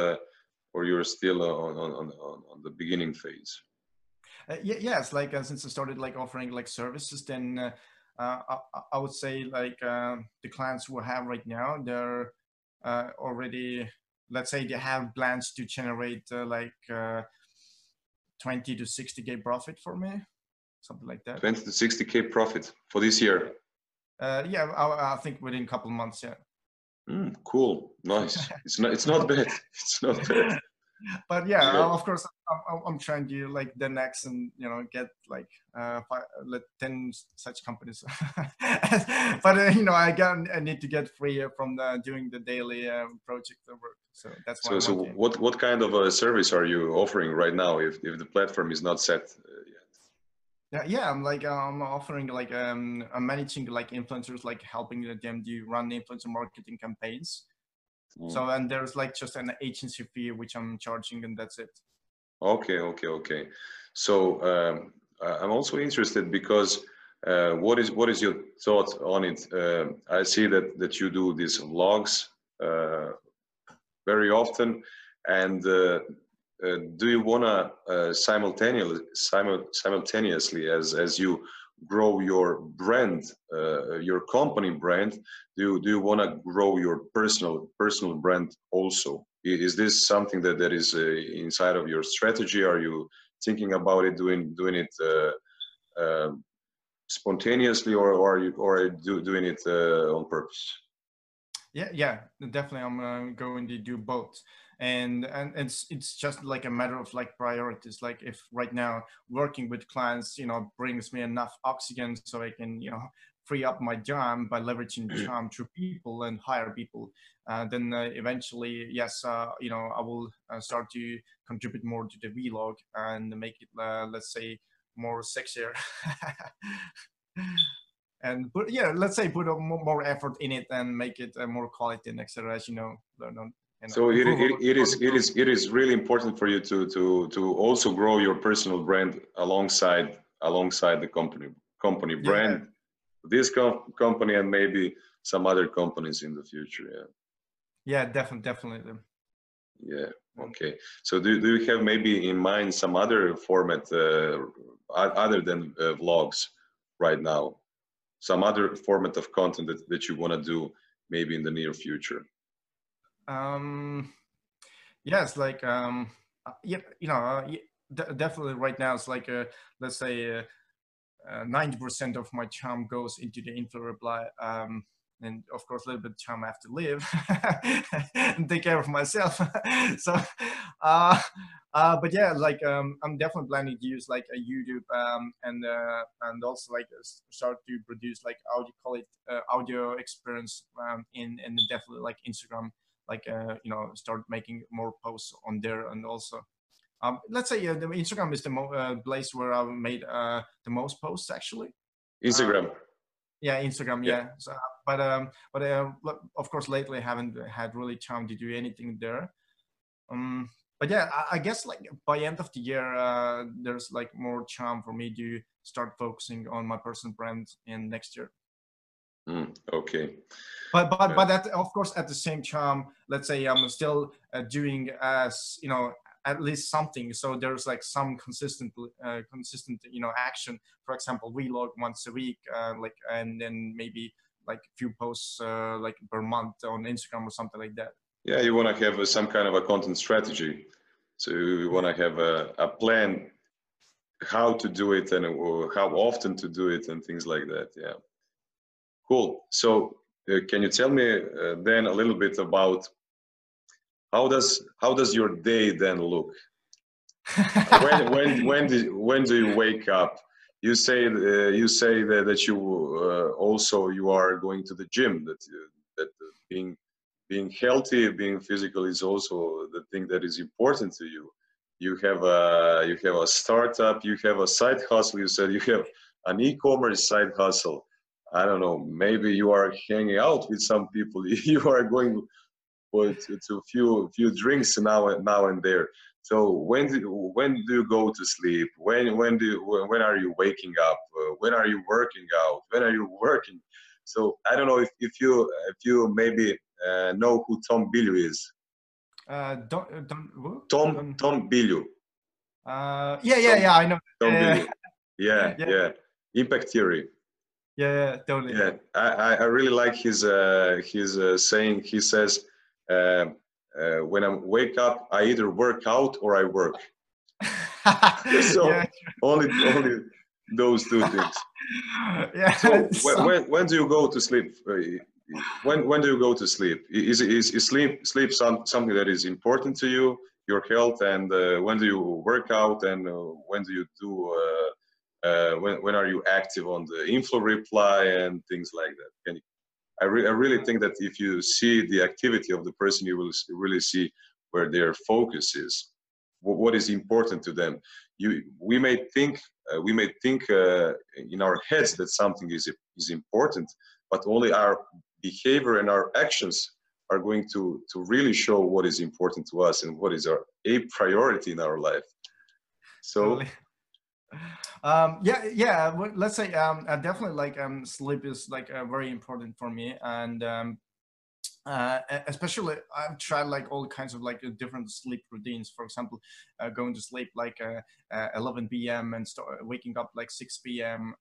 on the beginning phase? Yes, like since I started like offering like services, then I would say like the clients we have right now, they're already, let's say they have plans to generate like 20 to 60K profit for me, something like that. 20 to 60K profit for this year? Yeah, I think within a couple of months, yeah. Cool, nice. It's not bad. It's not bad. But yeah, yeah, of course, I'm trying to like the next and, you know, get like 10 such companies. But you know, I need to get free from doing the daily project work. So that's why. So what kind of service are you offering right now if the platform is not set yet? Yeah, I'm like I'm offering like I'm managing like influencers, like helping them do run influencer marketing campaigns. So and there's like just an agency fee which I'm charging, and that's it. Okay, okay, okay. So I'm also interested because what is your thought on it? I see that you do these vlogs very often, and do you wanna simultaneously as you grow your brand, your company brand, do you want to grow your personal brand also? Is this something that is inside of your strategy? Are you thinking about it, doing it spontaneously, or are you doing it on purpose? Yeah, definitely I'm going to do both. And it's just like a matter of like priorities. Like if right now working with clients, you know, brings me enough oxygen so I can, you know, free up my jam by leveraging jam through people and hire people. Then eventually, yes, you know, I will start to contribute more to the vlog and make it, let's say, more sexier. And but yeah, let's say put more effort in it and make it more quality and etc. As you know. So it is really important for you to also grow your personal brand alongside the company brand, yeah. This company and maybe some other companies in the future. Yeah, definitely. Yeah. Okay. So do you have maybe in mind some other format other than vlogs right now? Some other format of content that you want to do maybe in the near future? Yes, like you know, definitely right now it's like let's say 90% of my charm goes into the InfluReply, and of course a little bit of charm I have to live and take care of myself. So but yeah, like I'm definitely planning to use like a YouTube and also like start to produce like audio experience in definitely like Instagram. Like you know, start making more posts on there, and also let's say the Instagram is the place where I've made the most posts actually. Instagram. Yeah, Instagram. Yeah. So, but of course lately I haven't had really time to do anything there. But yeah, I guess like by end of the year there's like more charm for me to start focusing on my personal brand in next year. Okay, but that of course at the same time, let's say I'm still doing, as you know, at least something. So there's like some consistent, you know, action. For example, vlog once a week, like, and then maybe like a few posts like per month on Instagram or something like that. Yeah, you want to have some kind of a content strategy. So you want to have a plan how to do it and how often to do it and things like that. Yeah. Cool. So can you tell me then a little bit about how does your day then look? when do you wake up? You say that you also you are going to the gym, that being healthy, being physical is also the thing that is important to you. You have a startup, you have a side hustle. You said you have an e-commerce side hustle. I don't know, maybe you are hanging out with some people, you are going to a few drinks now and there. So when do you go to sleep? When are you waking up? When are you working out? When are you working? So I don't know if you maybe know who Tom Bilyeu is. Tom Bilyeu. Yeah, I know. Tom Bilyeu. Yeah. Impact Theory. Yeah, totally. Yeah, I really like his saying. He says, when I wake up, I either work out or I work. So yeah. only those two things. Yeah. So when do you go to sleep? When do you go to sleep? Is sleep something that is important to you, your health, and when do you work out, and when do you do? When are you active on the InfluReply and things like that? And I really think that if you see the activity of the person, you will really see where their focus is, what is important to them. We may think in our heads that something is important, but only our behavior and our actions are going to really show what is important to us and what is a priority in our life. So. Yeah. Let's say I definitely like sleep is like very important for me, and especially I've tried like all kinds of like different sleep routines. For example, going to sleep like 11 p.m. and waking up like 6 p.m.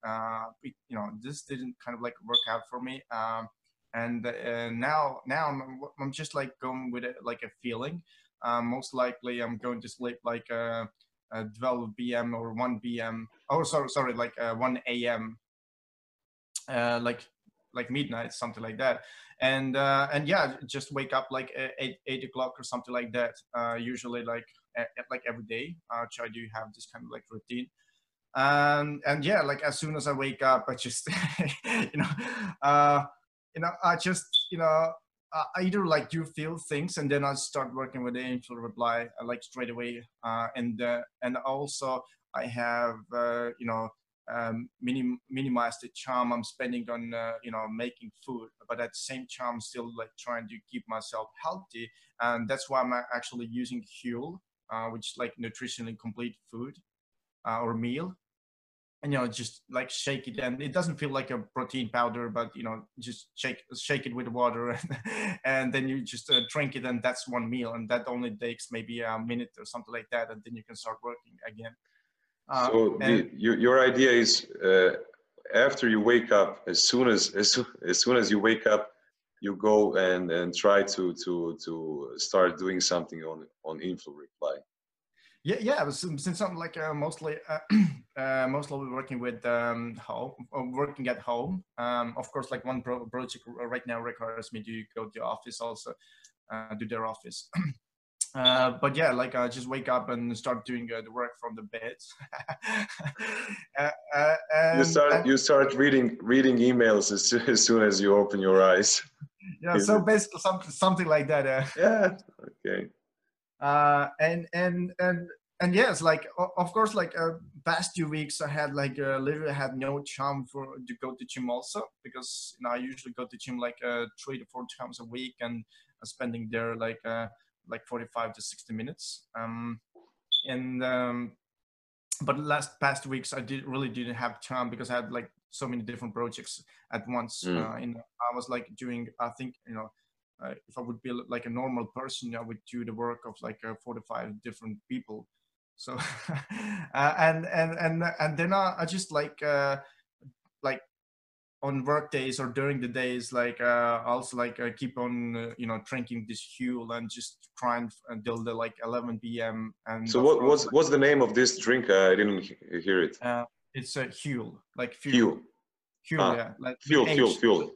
You know, this didn't kind of like work out for me, and now I'm just like going with like a feeling. Most likely, I'm going to sleep like. 12 p.m. or 1 p.m. Oh, sorry, like 1 a.m. Like midnight, something like that. And yeah, just wake up like 8 o'clock or something like that. Usually, like every day, try to have this kind of like routine. And yeah, like as soon as I wake up, I just I either like do feel things, and then I start working with the InfluReply like straight away, and also I have minimized the time I'm spending on making food, but at the same time I'm still like trying to keep myself healthy, and that's why I'm actually using Huel, which is like nutritionally complete food or meal. And, just like shake it, and it doesn't feel like a protein powder, but, just shake it with water and then you just drink it, and that's one meal, and that only takes maybe a minute or something like that, and then you can start working again. Your idea is after you wake up, as soon as you wake up, you go and try to start doing something on InfluReply. Yeah. Since I'm like mostly working with working at home. Of course, like one project right now requires me to go to the office also, do their office. But yeah, like I just wake up and start doing the work from the bed. You start reading emails as soon as you open your eyes. Yeah. So basically, something like that. Yeah. Okay. And yes, like of course, like past 2 weeks, I had like literally had no time to go to gym also, because I usually go to gym like 3 to 4 times a week, and spending there like 45 to 60 minutes. But past weeks, I really didn't have time, because I had like so many different projects at once. I was like doing, I think if I would be like a normal person, I would do the work of like 4 to 5 different people. So, and then I just like on work days or during the days, like also like I keep on drinking this Huel and just trying until the like 11 p.m. And so what's the name of this drink? I didn't hear it. It's a Huel, like fuel. Huel, yeah. Like fuel. Okay. Huel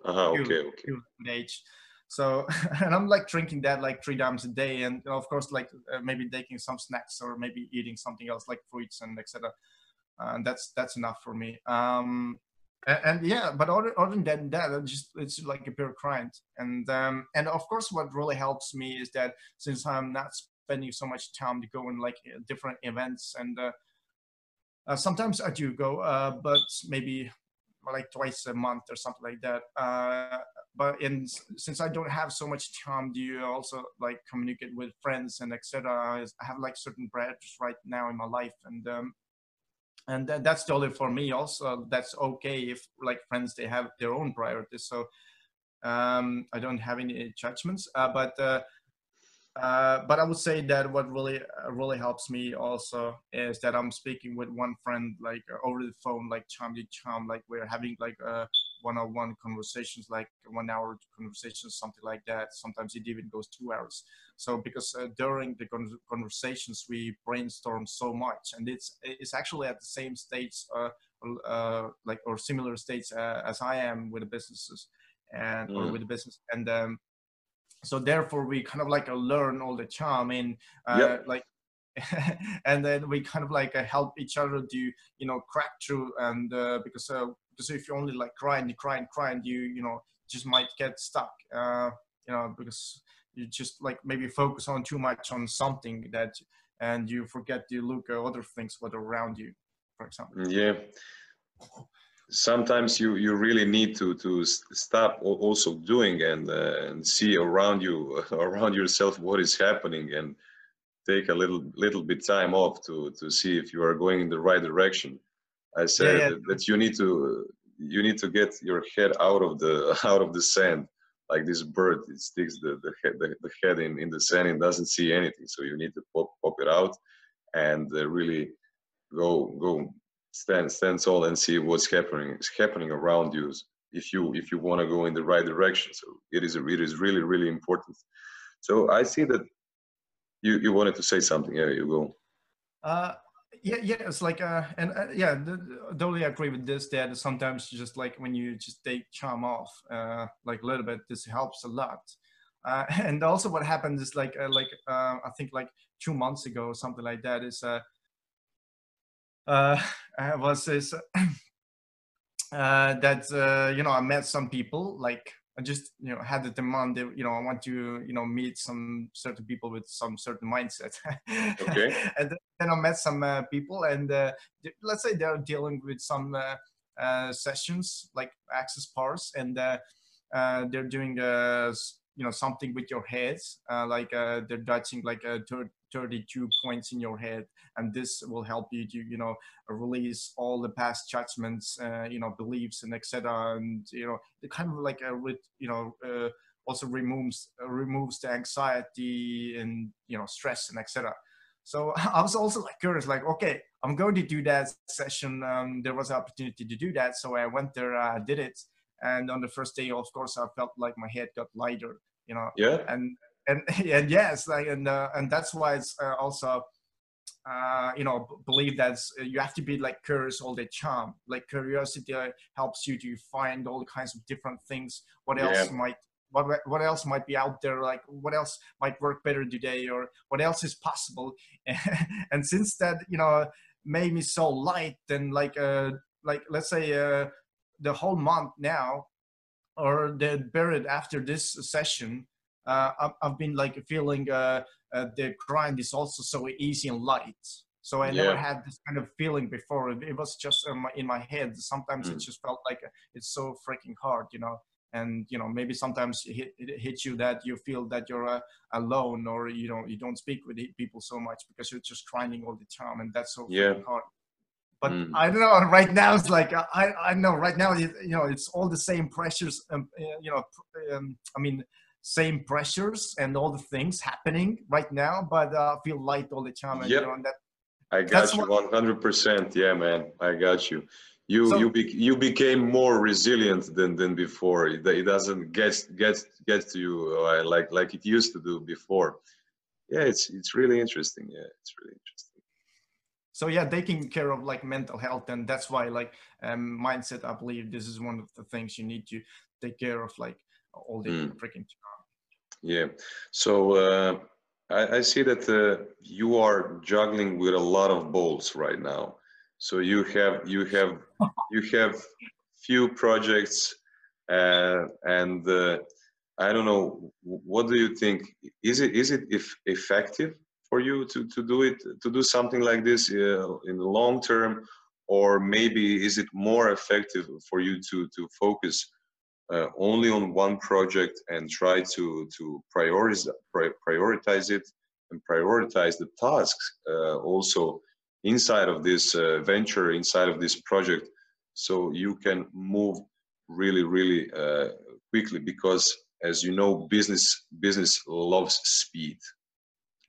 with H. So, and I'm like drinking that like 3 times a day, and of course like maybe taking some snacks or maybe eating something else like fruits and etc. And that's enough for me. And yeah, but other than that, it's like a pure grind. And of course, what really helps me is that since I'm not spending so much time to go in like different events, and sometimes I do go, but maybe like twice a month or something like that. But since I don't have so much time, do you also like communicate with friends and etc.? I have like certain barriers right now in my life, and that's totally for me also. That's okay if like friends, they have their own priorities. So I don't have any judgments, but I would say that what really helps me also is that I'm speaking with one friend, like over the phone, like charm to charm, like we're having like one-on-one conversations, like 1 hour conversations, something like that. Sometimes it even goes 2 hours. So because during the conversations, we brainstorm so much, and it's actually at the same stage, like or similar stage as I am with the businesses and or with the business and. So therefore, we kind of like learn all the charm and like, and then we kind of like help each other to, you know, crack through. And because if you only like grind, you just might get stuck, because you just like maybe focus on too much on something that, and you forget to look at other things what are around you, for example. Yeah. Sometimes you really need to stop also doing and see around yourself what is happening, and take a little bit time off to see if you are going in the right direction. I said that you need to get your head out of the sand, like this bird. It sticks the head in the sand and doesn't see anything. So you need to pop it out and really go. Stand tall and see what's happening around you if you want to go in the right direction. So it is really, really important. So I see that you wanted to say something. Yeah, you go. It's like totally agree with this, that sometimes just like when you just take charm off like a little bit, this helps a lot. And also what happened is like I think like 2 months ago or something like that is I met some people, like I just, had the demand that, I want to, meet some certain people with some certain mindset. Okay. And then I met some people, and let's say they're dealing with some sessions, like access bars, and they're doing something with your heads, they're touching like 32 points in your head, and this will help you to, release all the past judgments, beliefs and etc. And, it kind of like, also removes the anxiety and, stress and etc. So I was also like curious, like, okay, I'm going to do that session. There was an opportunity to do that. So I went there, did it. And on the first day, of course, I felt like my head got lighter, And yes, and that's why it's also, believe that you have to be like curious all the charm. Like curiosity helps you to find all kinds of different things. What else might be out there? Like what else might work better today, or what else is possible? And since that, made me so light, then like let's say the whole month now, or the period after this session. I've been like feeling the grind is also so easy and light. So I never had this kind of feeling before. It was just in my head. Sometimes it just felt like it's so freaking hard, And, maybe sometimes it hits you that you feel that you're alone, or, you don't speak with people so much because you're just grinding all the time, and that's so freaking hard. But I don't know, right now it's like, I know right now, it's all the same pressures, same pressures and all the things happening right now, but I feel light all the time. Yeah, I got you 100%. Yeah, man, I got you. You became more resilient than before. It doesn't get to you like it used to do before. Yeah, it's really interesting. Yeah, it's really interesting. So yeah, taking care of like mental health, and that's why like mindset. I believe this is one of the things you need to take care of, like all the freaking time. Yeah, so I see that you are juggling with a lot of balls right now. So you have few projects, and I don't know. What do you think? Is it effective for you to do something like this in the long term, Or maybe is it more effective for you to focus only on one project and try to prioritize it and prioritize the tasks also inside of this venture, inside of this project, so you can move really, really quickly, because as you know, business loves speed.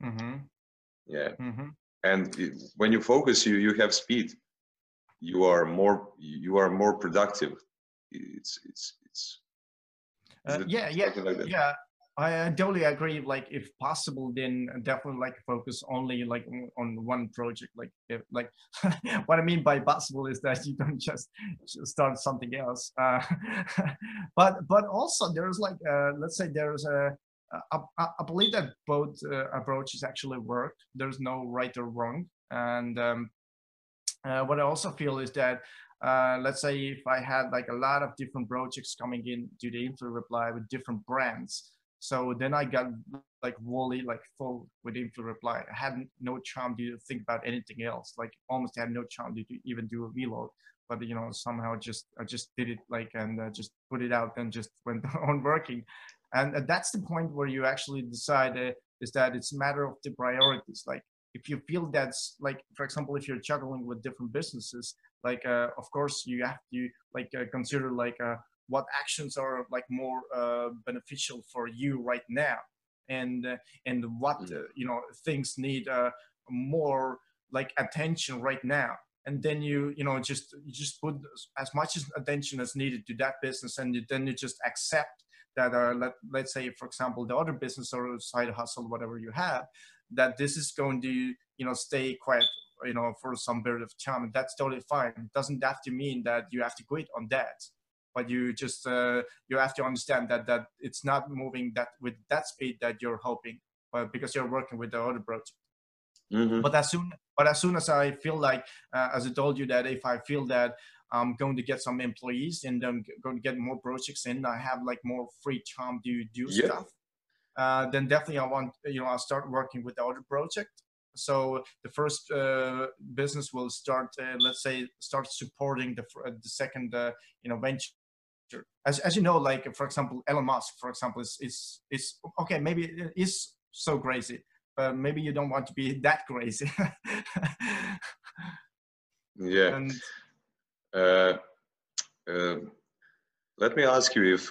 Mm-hmm. Yeah. Mm-hmm. And when you focus, you have speed. You are more productive. Yeah. I totally agree. Like, if possible, then definitely like focus only like on one project. Like what I mean by possible is that you don't just start something else. But also there's like let's say there's a. I believe that both approaches actually work. There's no right or wrong. And what I also feel is that, let's say if I had like a lot of different projects coming in to the InfluReply with different brands, so then I got like wholly like full with InfluReply. I had no time to think about anything else. Like almost had no time to even do a reload. But you know, somehow I just did it like and just put it out and just went on working. And that's the point where you actually decide is that it's a matter of the priorities. Like if you feel that's like, for example, if you're juggling with different businesses, like of course you have to like consider like what actions are like more beneficial for you right now, and what you know things need more like attention right now. And then you just put as much attention as needed to that business, and then you just accept that let's say, for example, the other business or side hustle, whatever you have, that this is going to, you know, stay quiet, you know, for some period of time. That's totally fine. It doesn't have to mean that you have to quit on that, but you just, you have to understand that it's not moving that with that speed that you're hoping, but because you're working with the other project. Mm-hmm. But as soon as I feel like, as I told you, that if I feel that I'm going to get some employees and I'm going to get more projects in, I have like more free time to do stuff, then definitely I'll start working with the other project. So the first business will start, let's say, start supporting the second, venture. As you know, like, for example, Elon Musk, for example, is okay, maybe it is so crazy, but maybe you don't want to be that crazy. Yeah. And, let me ask you if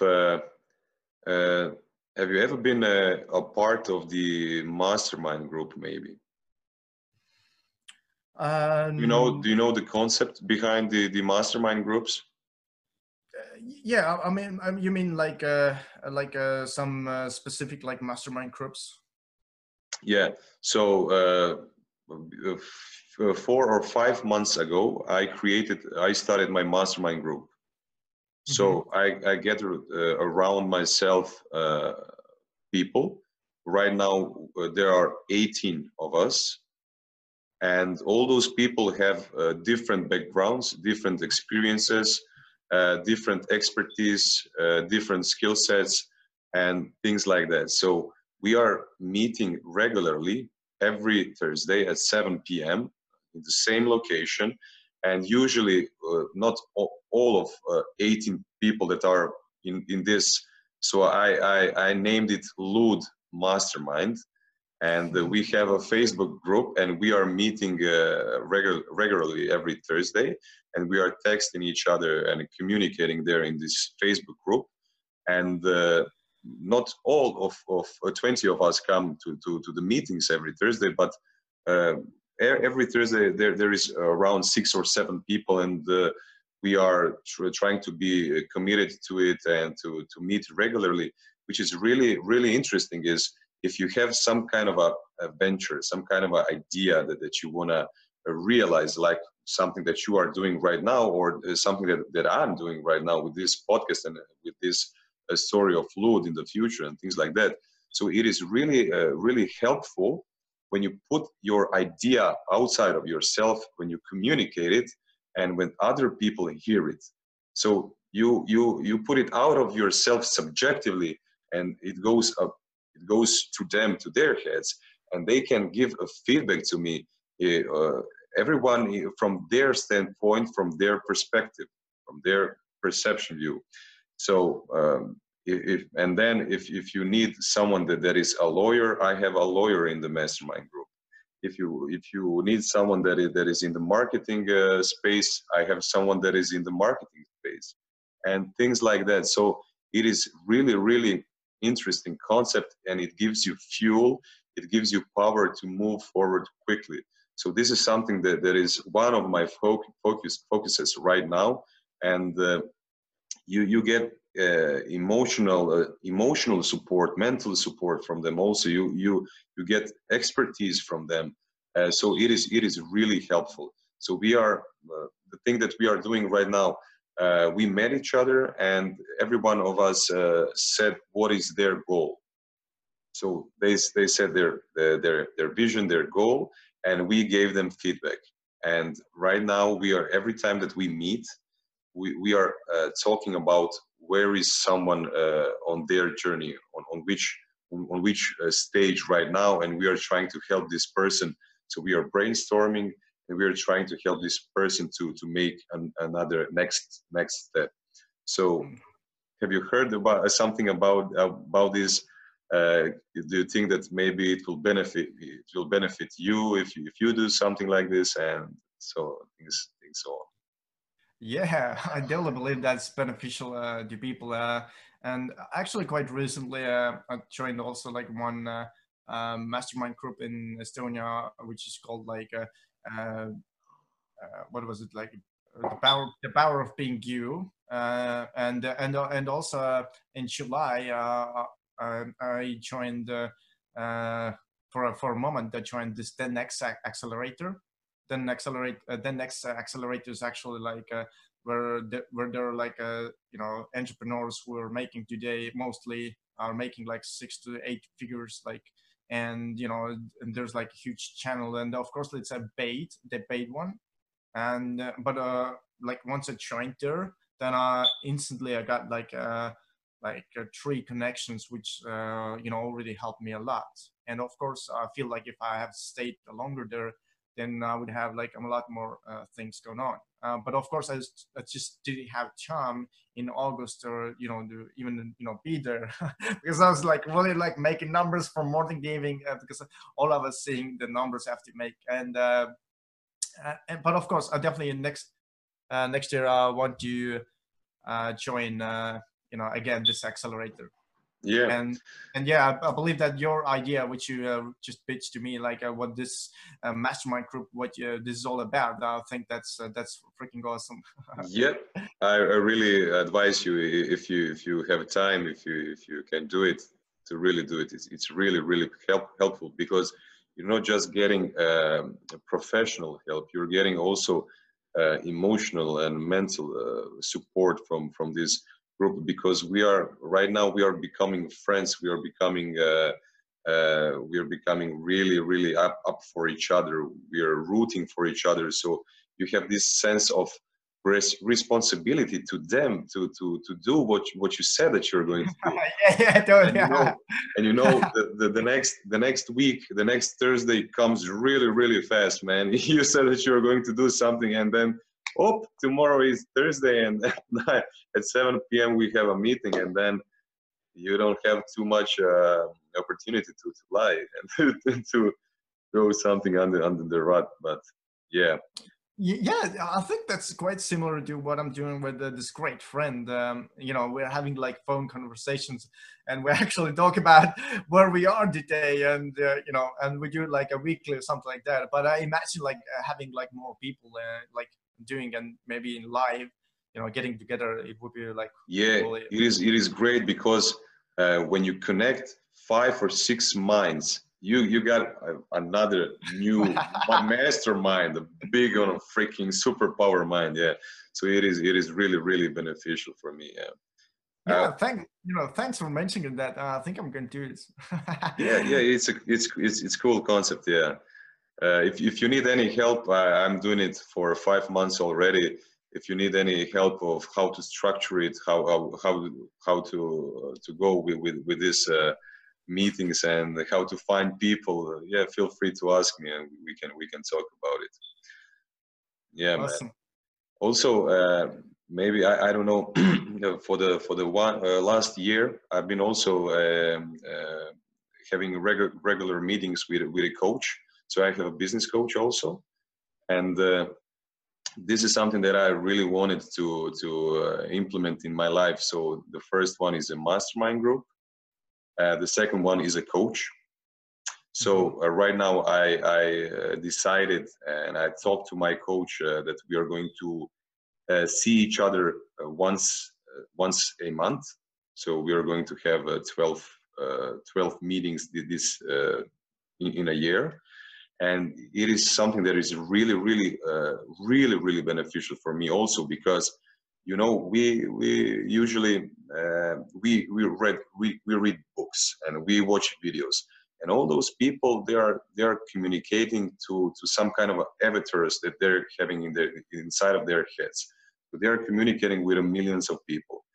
have you ever been a part of the mastermind group? Maybe do you know the concept behind the mastermind groups? Yeah, I mean you mean like some specific like mastermind groups? Yeah, so if 4 or 5 months ago, I started my mastermind group. Mm-hmm. So I gathered around myself people. Right now, there are 18 of us. And all those people have different backgrounds, different experiences, different expertise, different skill sets, and things like that. So we are meeting regularly every Thursday at 7 p.m. in the same location, and usually not all of 18 people that are in this. So I named it LUD Mastermind, and we have a Facebook group, and we are meeting regularly every Thursday, and we are texting each other and communicating there in this Facebook group. And not all of 20 of us come to the meetings every Thursday, but every Thursday there is around 6 or 7 people, and we are trying to be committed to it and to meet regularly, which is really, really interesting. Is if you have some kind of a venture, some kind of an idea that you want to realize, like something that you are doing right now, or something that I'm doing right now with this podcast and with this story of LUD in the future and things like that. So it is really, really helpful when you put your idea outside of yourself, when you communicate it, and when other people hear it. So you put it out of yourself subjectively, and it goes to them, to their heads, and they can give a feedback to me everyone from their standpoint, from their perspective, from their perception view. So if you need someone that is a lawyer, I have a lawyer in the mastermind group. If you need someone that is in the marketing space, I have someone that is in the marketing space, and things like that. So it is really, really interesting concept, and it gives you fuel, it gives you power to move forward quickly. So this is something that is one of my focuses right now, and you get emotional support, mental support from them. Also, you get expertise from them. So it is really helpful. So we are the thing that we are doing right now. We met each other, and every one of us said what is their goal. So they said their vision, their goal, and we gave them feedback. And right now we are, every time that we meet, we are talking about where is someone on their journey, on which stage right now, and we are trying to help this person. So we are brainstorming, and we are trying to help this person to make another next step. So, have you heard about something about this? Do you think that maybe it will benefit you if you do something like this, and so things so on? Yeah, I definitely believe that's beneficial to people. And actually, quite recently, I joined also like one mastermind group in Estonia, which is called like. What was it like? The power of being you. And also in July, I joined for a moment. I joined this 10x Accelerator. 10x Accelerator is actually like where there are like entrepreneurs who are making today mostly are making like 6 to 8 figures like. And and there's like a huge channel, and of course it's a bait, the paid one, and but like once I joined there, then instantly I got like 3 connections, which already helped me a lot. And of course I feel like if I have stayed longer there, then I would have like a lot more things going on. But of course I just didn't have time in August or, to even, be there because I was like really like making numbers from morning to evening because all of us seeing the numbers I have to make. And but of course I definitely next year I want to join, again, this accelerator. Yeah. And yeah, I believe that your idea, which you just pitched to me, like what this mastermind group, what this is all about, I think that's freaking awesome. Yep, I really advise you if you have time, if you can do it, to really do it. It's really, really helpful, because you're not just getting professional help, you're getting also emotional and mental support from this group, because right now we are becoming friends, we are becoming really, really up for each other, we are rooting for each other. So you have this sense of responsibility to them to do what you said that you're going to do. The next week, the next Thursday comes really, really fast, man. You said that you're going to do something, and then oh, tomorrow is Thursday, and at 7 p.m. we have a meeting, and then you don't have too much opportunity to lie and to throw something under the rug. But yeah. Yeah, I think that's quite similar to what I'm doing with this great friend. We're having like phone conversations, and we actually talk about where we are today, and and we do like a weekly or something like that. But I imagine like having like more people like doing, and maybe in live, getting together, it would be like. Yeah, really, it is great, because when you connect 5 or 6 minds, you got another new mastermind, a big on a freaking superpower mind. Yeah, so it is really, really beneficial for me. Yeah. Thanks for mentioning that. I think I'm going to do this. yeah, it's cool concept. Yeah. If you need any help, I'm doing it for 5 months already. If you need any help of how to structure it, how to go with this meetings, and how to find people, yeah, feel free to ask me, and we can talk about it. Yeah. Awesome. Also, maybe I don't know. for the one last year, I've been also having regular meetings with a coach. So I have a business coach also, and this is something that I really wanted to implement in my life. So the first one is a mastermind group. The second one is a coach. So right now I decided and I talked to my coach that we are going to see each other once a month. So we are going to have 12 meetings this in a year. And it is something that is really beneficial for me also, because you know we usually we read books and we watch videos, and all those people they are communicating to some kind of avatars that they're having in their inside of their heads. So they are communicating with millions of people,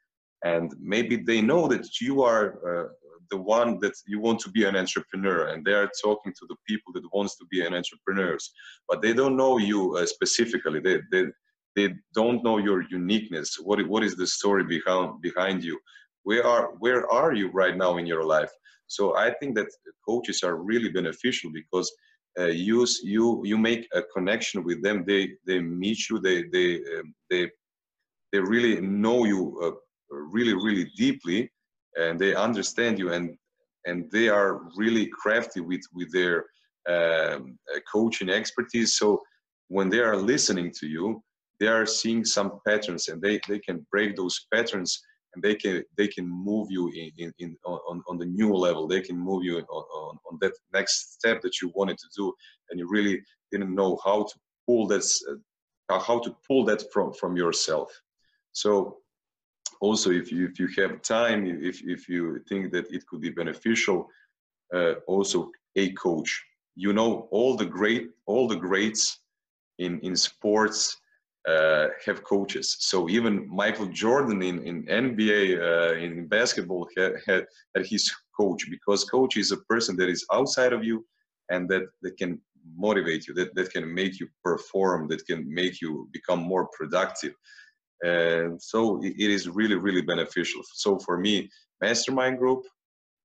and maybe they know that you are the one that you want to be an entrepreneur, and they are talking to the people that wants to be an entrepreneurs, but they don't know you specifically. They don't know your uniqueness. What is the story behind you? Where are you right now in your life? So I think that coaches are really beneficial because you make a connection with them. They meet you. They really know you really deeply. And they understand you, and they are really crafty with their coaching expertise. So when they are listening to you, they are seeing some patterns, and they can break those patterns, and they can move you on the new level. They can move you on that next step that you wanted to do, and you really didn't know how to pull that from yourself. So. Also, if you have time, if you think that it could be beneficial, also a coach. You know, all the greats in sports have coaches. So even Michael Jordan in NBA in basketball had his coach, because coach is a person that is outside of you and that can motivate you, that can make you perform, that can make you become more productive. And so it is really beneficial. So for me, mastermind group,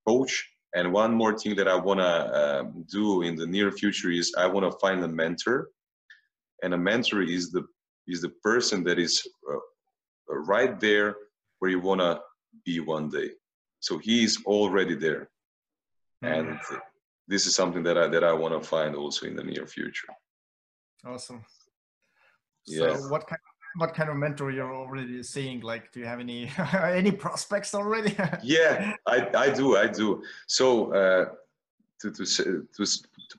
coach, and one more thing that I want to do in the near future is I want to find a mentor. And a mentor is the person that is right there where you want to be one day. So he is already there. And this is something that I want to find also in the near future. Awesome. Yeah. So what kind of mentor you're already seeing? Like, do you have any any prospects already? Yeah, I do. So to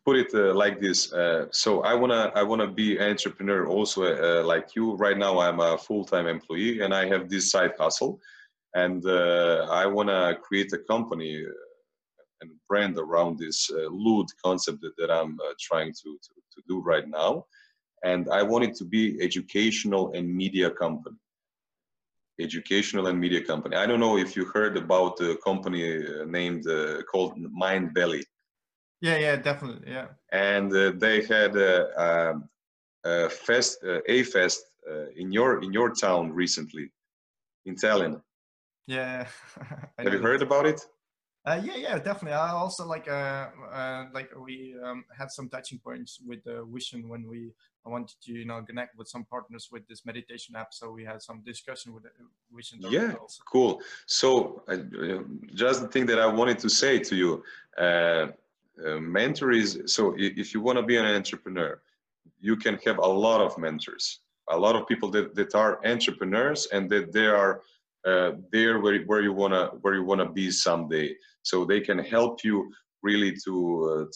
put it like this, so I wanna be an entrepreneur also like you. Right now I'm a full-time employee and I have this side hustle, and I wanna create a company and brand around this LUD concept that I'm trying to do right now. And I want it to be educational and media company. Educational and media company. I don't know if you heard about a company named called Mindvalley. Yeah, definitely, yeah. And they had a fest in your town recently, in Tallinn. Yeah. Have you heard about it? Yeah, definitely. I also we had some touching points with Vishen when I wanted to connect with some partners with this meditation app. So we had some discussion with Vishen. Yeah, also. Cool. So just the thing that I wanted to say to you, mentor is, so if you want to be an entrepreneur, you can have a lot of mentors, a lot of people that are entrepreneurs and that they are there where you wanna be someday. So they can help you really to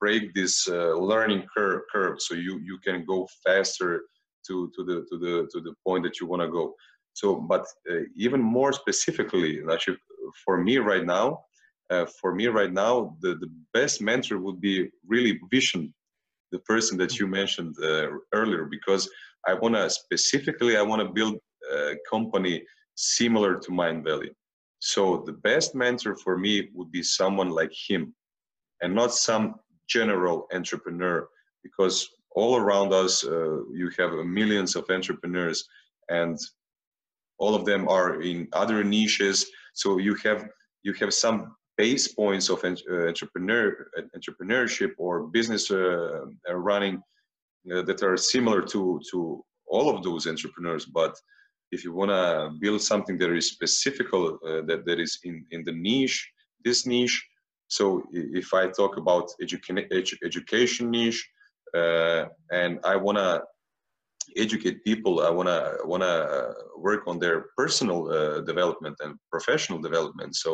break this learning curve, so you can go faster to the point that you wanna go. So, but even more specifically, actually, for me right now, the best mentor would be really Vishen, the person that you mentioned earlier, because I wanna build company similar to Mindvalley. So the best mentor for me would be someone like him, and not some general entrepreneur, because all around us. You have millions of entrepreneurs, and all of them are in other niches. So you have some base points of entrepreneurship or business running that are similar to all of those entrepreneurs. But if you want to build something that is specific, that is in the niche, this niche. So if I talk about education niche, and I want to educate people, I wanna work on their personal development and professional development. So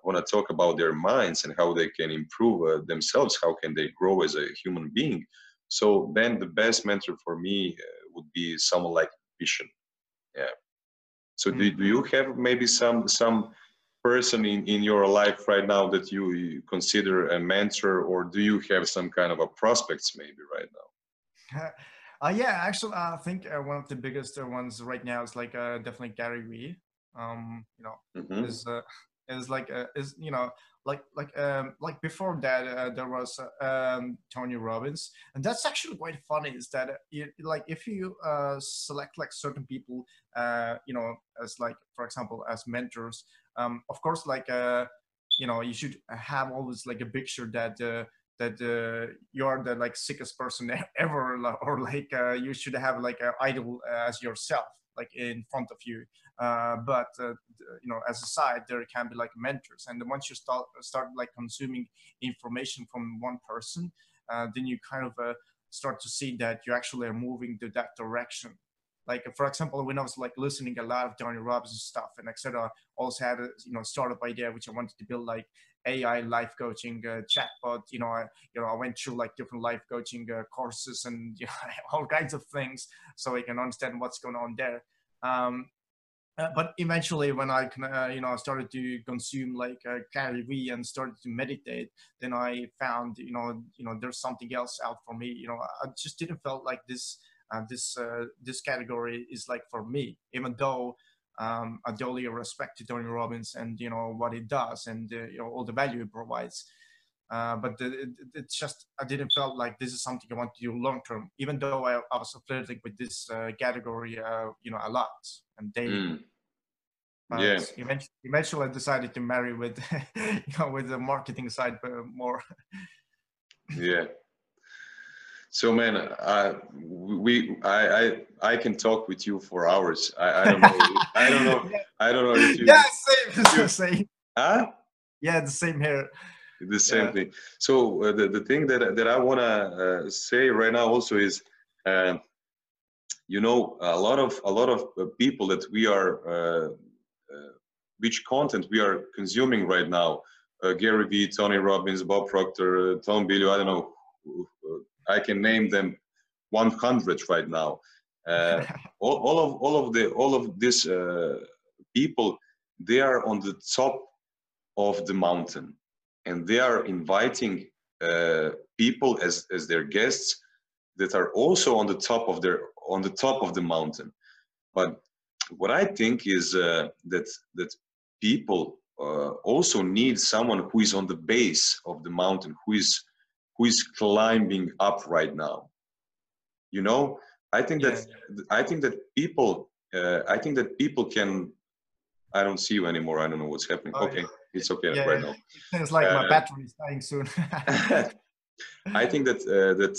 I want to talk about their minds and how they can improve themselves, how can they grow as a human being. So then the best mentor for me would be someone like Vishen. Yeah. So do you have maybe some person in your life right now that you consider a mentor, or do you have some kind of a prospects maybe right now? Yeah, actually, I think one of the biggest ones right now is like definitely Gary Vee. You know, like before that there was Tony Robbins, and that's actually quite funny. Is that if you select like certain people, you know, as like for example as mentors, of course like you know, you should have always like a picture that you are the like sickest person ever, or like you should have like an idol as yourself, like in front of you. You know, as a side, there can be like mentors. And then once you start like consuming information from one person, then you kind of start to see that you actually are moving to that direction. Like for example, when I was like listening a lot of Tony Robbins stuff and etc., also had a, you know, startup idea which I wanted to build like AI life coaching chatbot. You know, I went through like different life coaching courses and, you know, all kinds of things so I can understand what's going on there. But eventually, when I you know, started to consume like Gary Vee and started to meditate, then I found, you know there's something else out for me. You know, I just didn't feel like this category is like for me, even though I totally respect to Tony Robbins and, you know, what he does and you know, all the value he provides. But it's just, I didn't feel like this is something I want to do long term, even though I was flirting with this category, you know, a lot and daily. But yeah, eventually I decided to marry with, you know, with the marketing side more. Yeah. So man, I can talk with you for hours. I don't know if you. Yeah, same. Huh? Yeah, the same here. The same thing. So the thing that I want to say right now also is, you know, a lot of people that we are, which content we are consuming right now, Gary Vee, Tony Robbins, Bob Proctor, Tom Bilio, I don't know. I can name them 100 right now. All of these people, they are on the top of the mountain, and they are inviting people as their guests that are also on the top of the mountain. But what I think is that people also need someone who is on the base of the mountain, who is climbing up right now. You know, I think that people can. I don't see you anymore. I don't know what's happening. Oh, okay, yeah. It's okay right now. It's like my battery is dying soon. I think that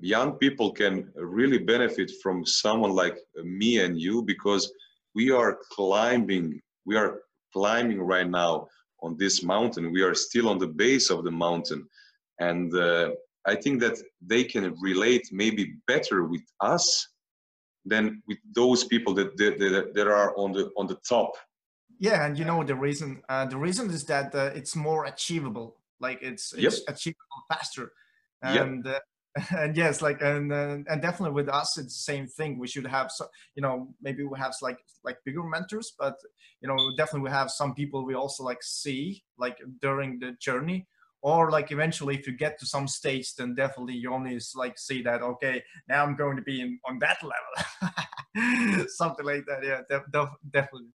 young people can really benefit from someone like me and you, because we are climbing. We are climbing right now on this mountain. We are still on the base of the mountain. And I think that they can relate maybe better with us than with those people that are on the top. Yeah, and you know the reason. The reason is that it's more achievable. Like it's achievable faster. And yep. And yes, like and definitely with us, it's the same thing. We should have, so, you know, maybe we have like bigger mentors, but you know, definitely we have some people we also like see like during the journey. Or like eventually, if you get to some stage, then definitely you only like see that, okay, now I'm going to be on that level, something like that. Yeah, definitely.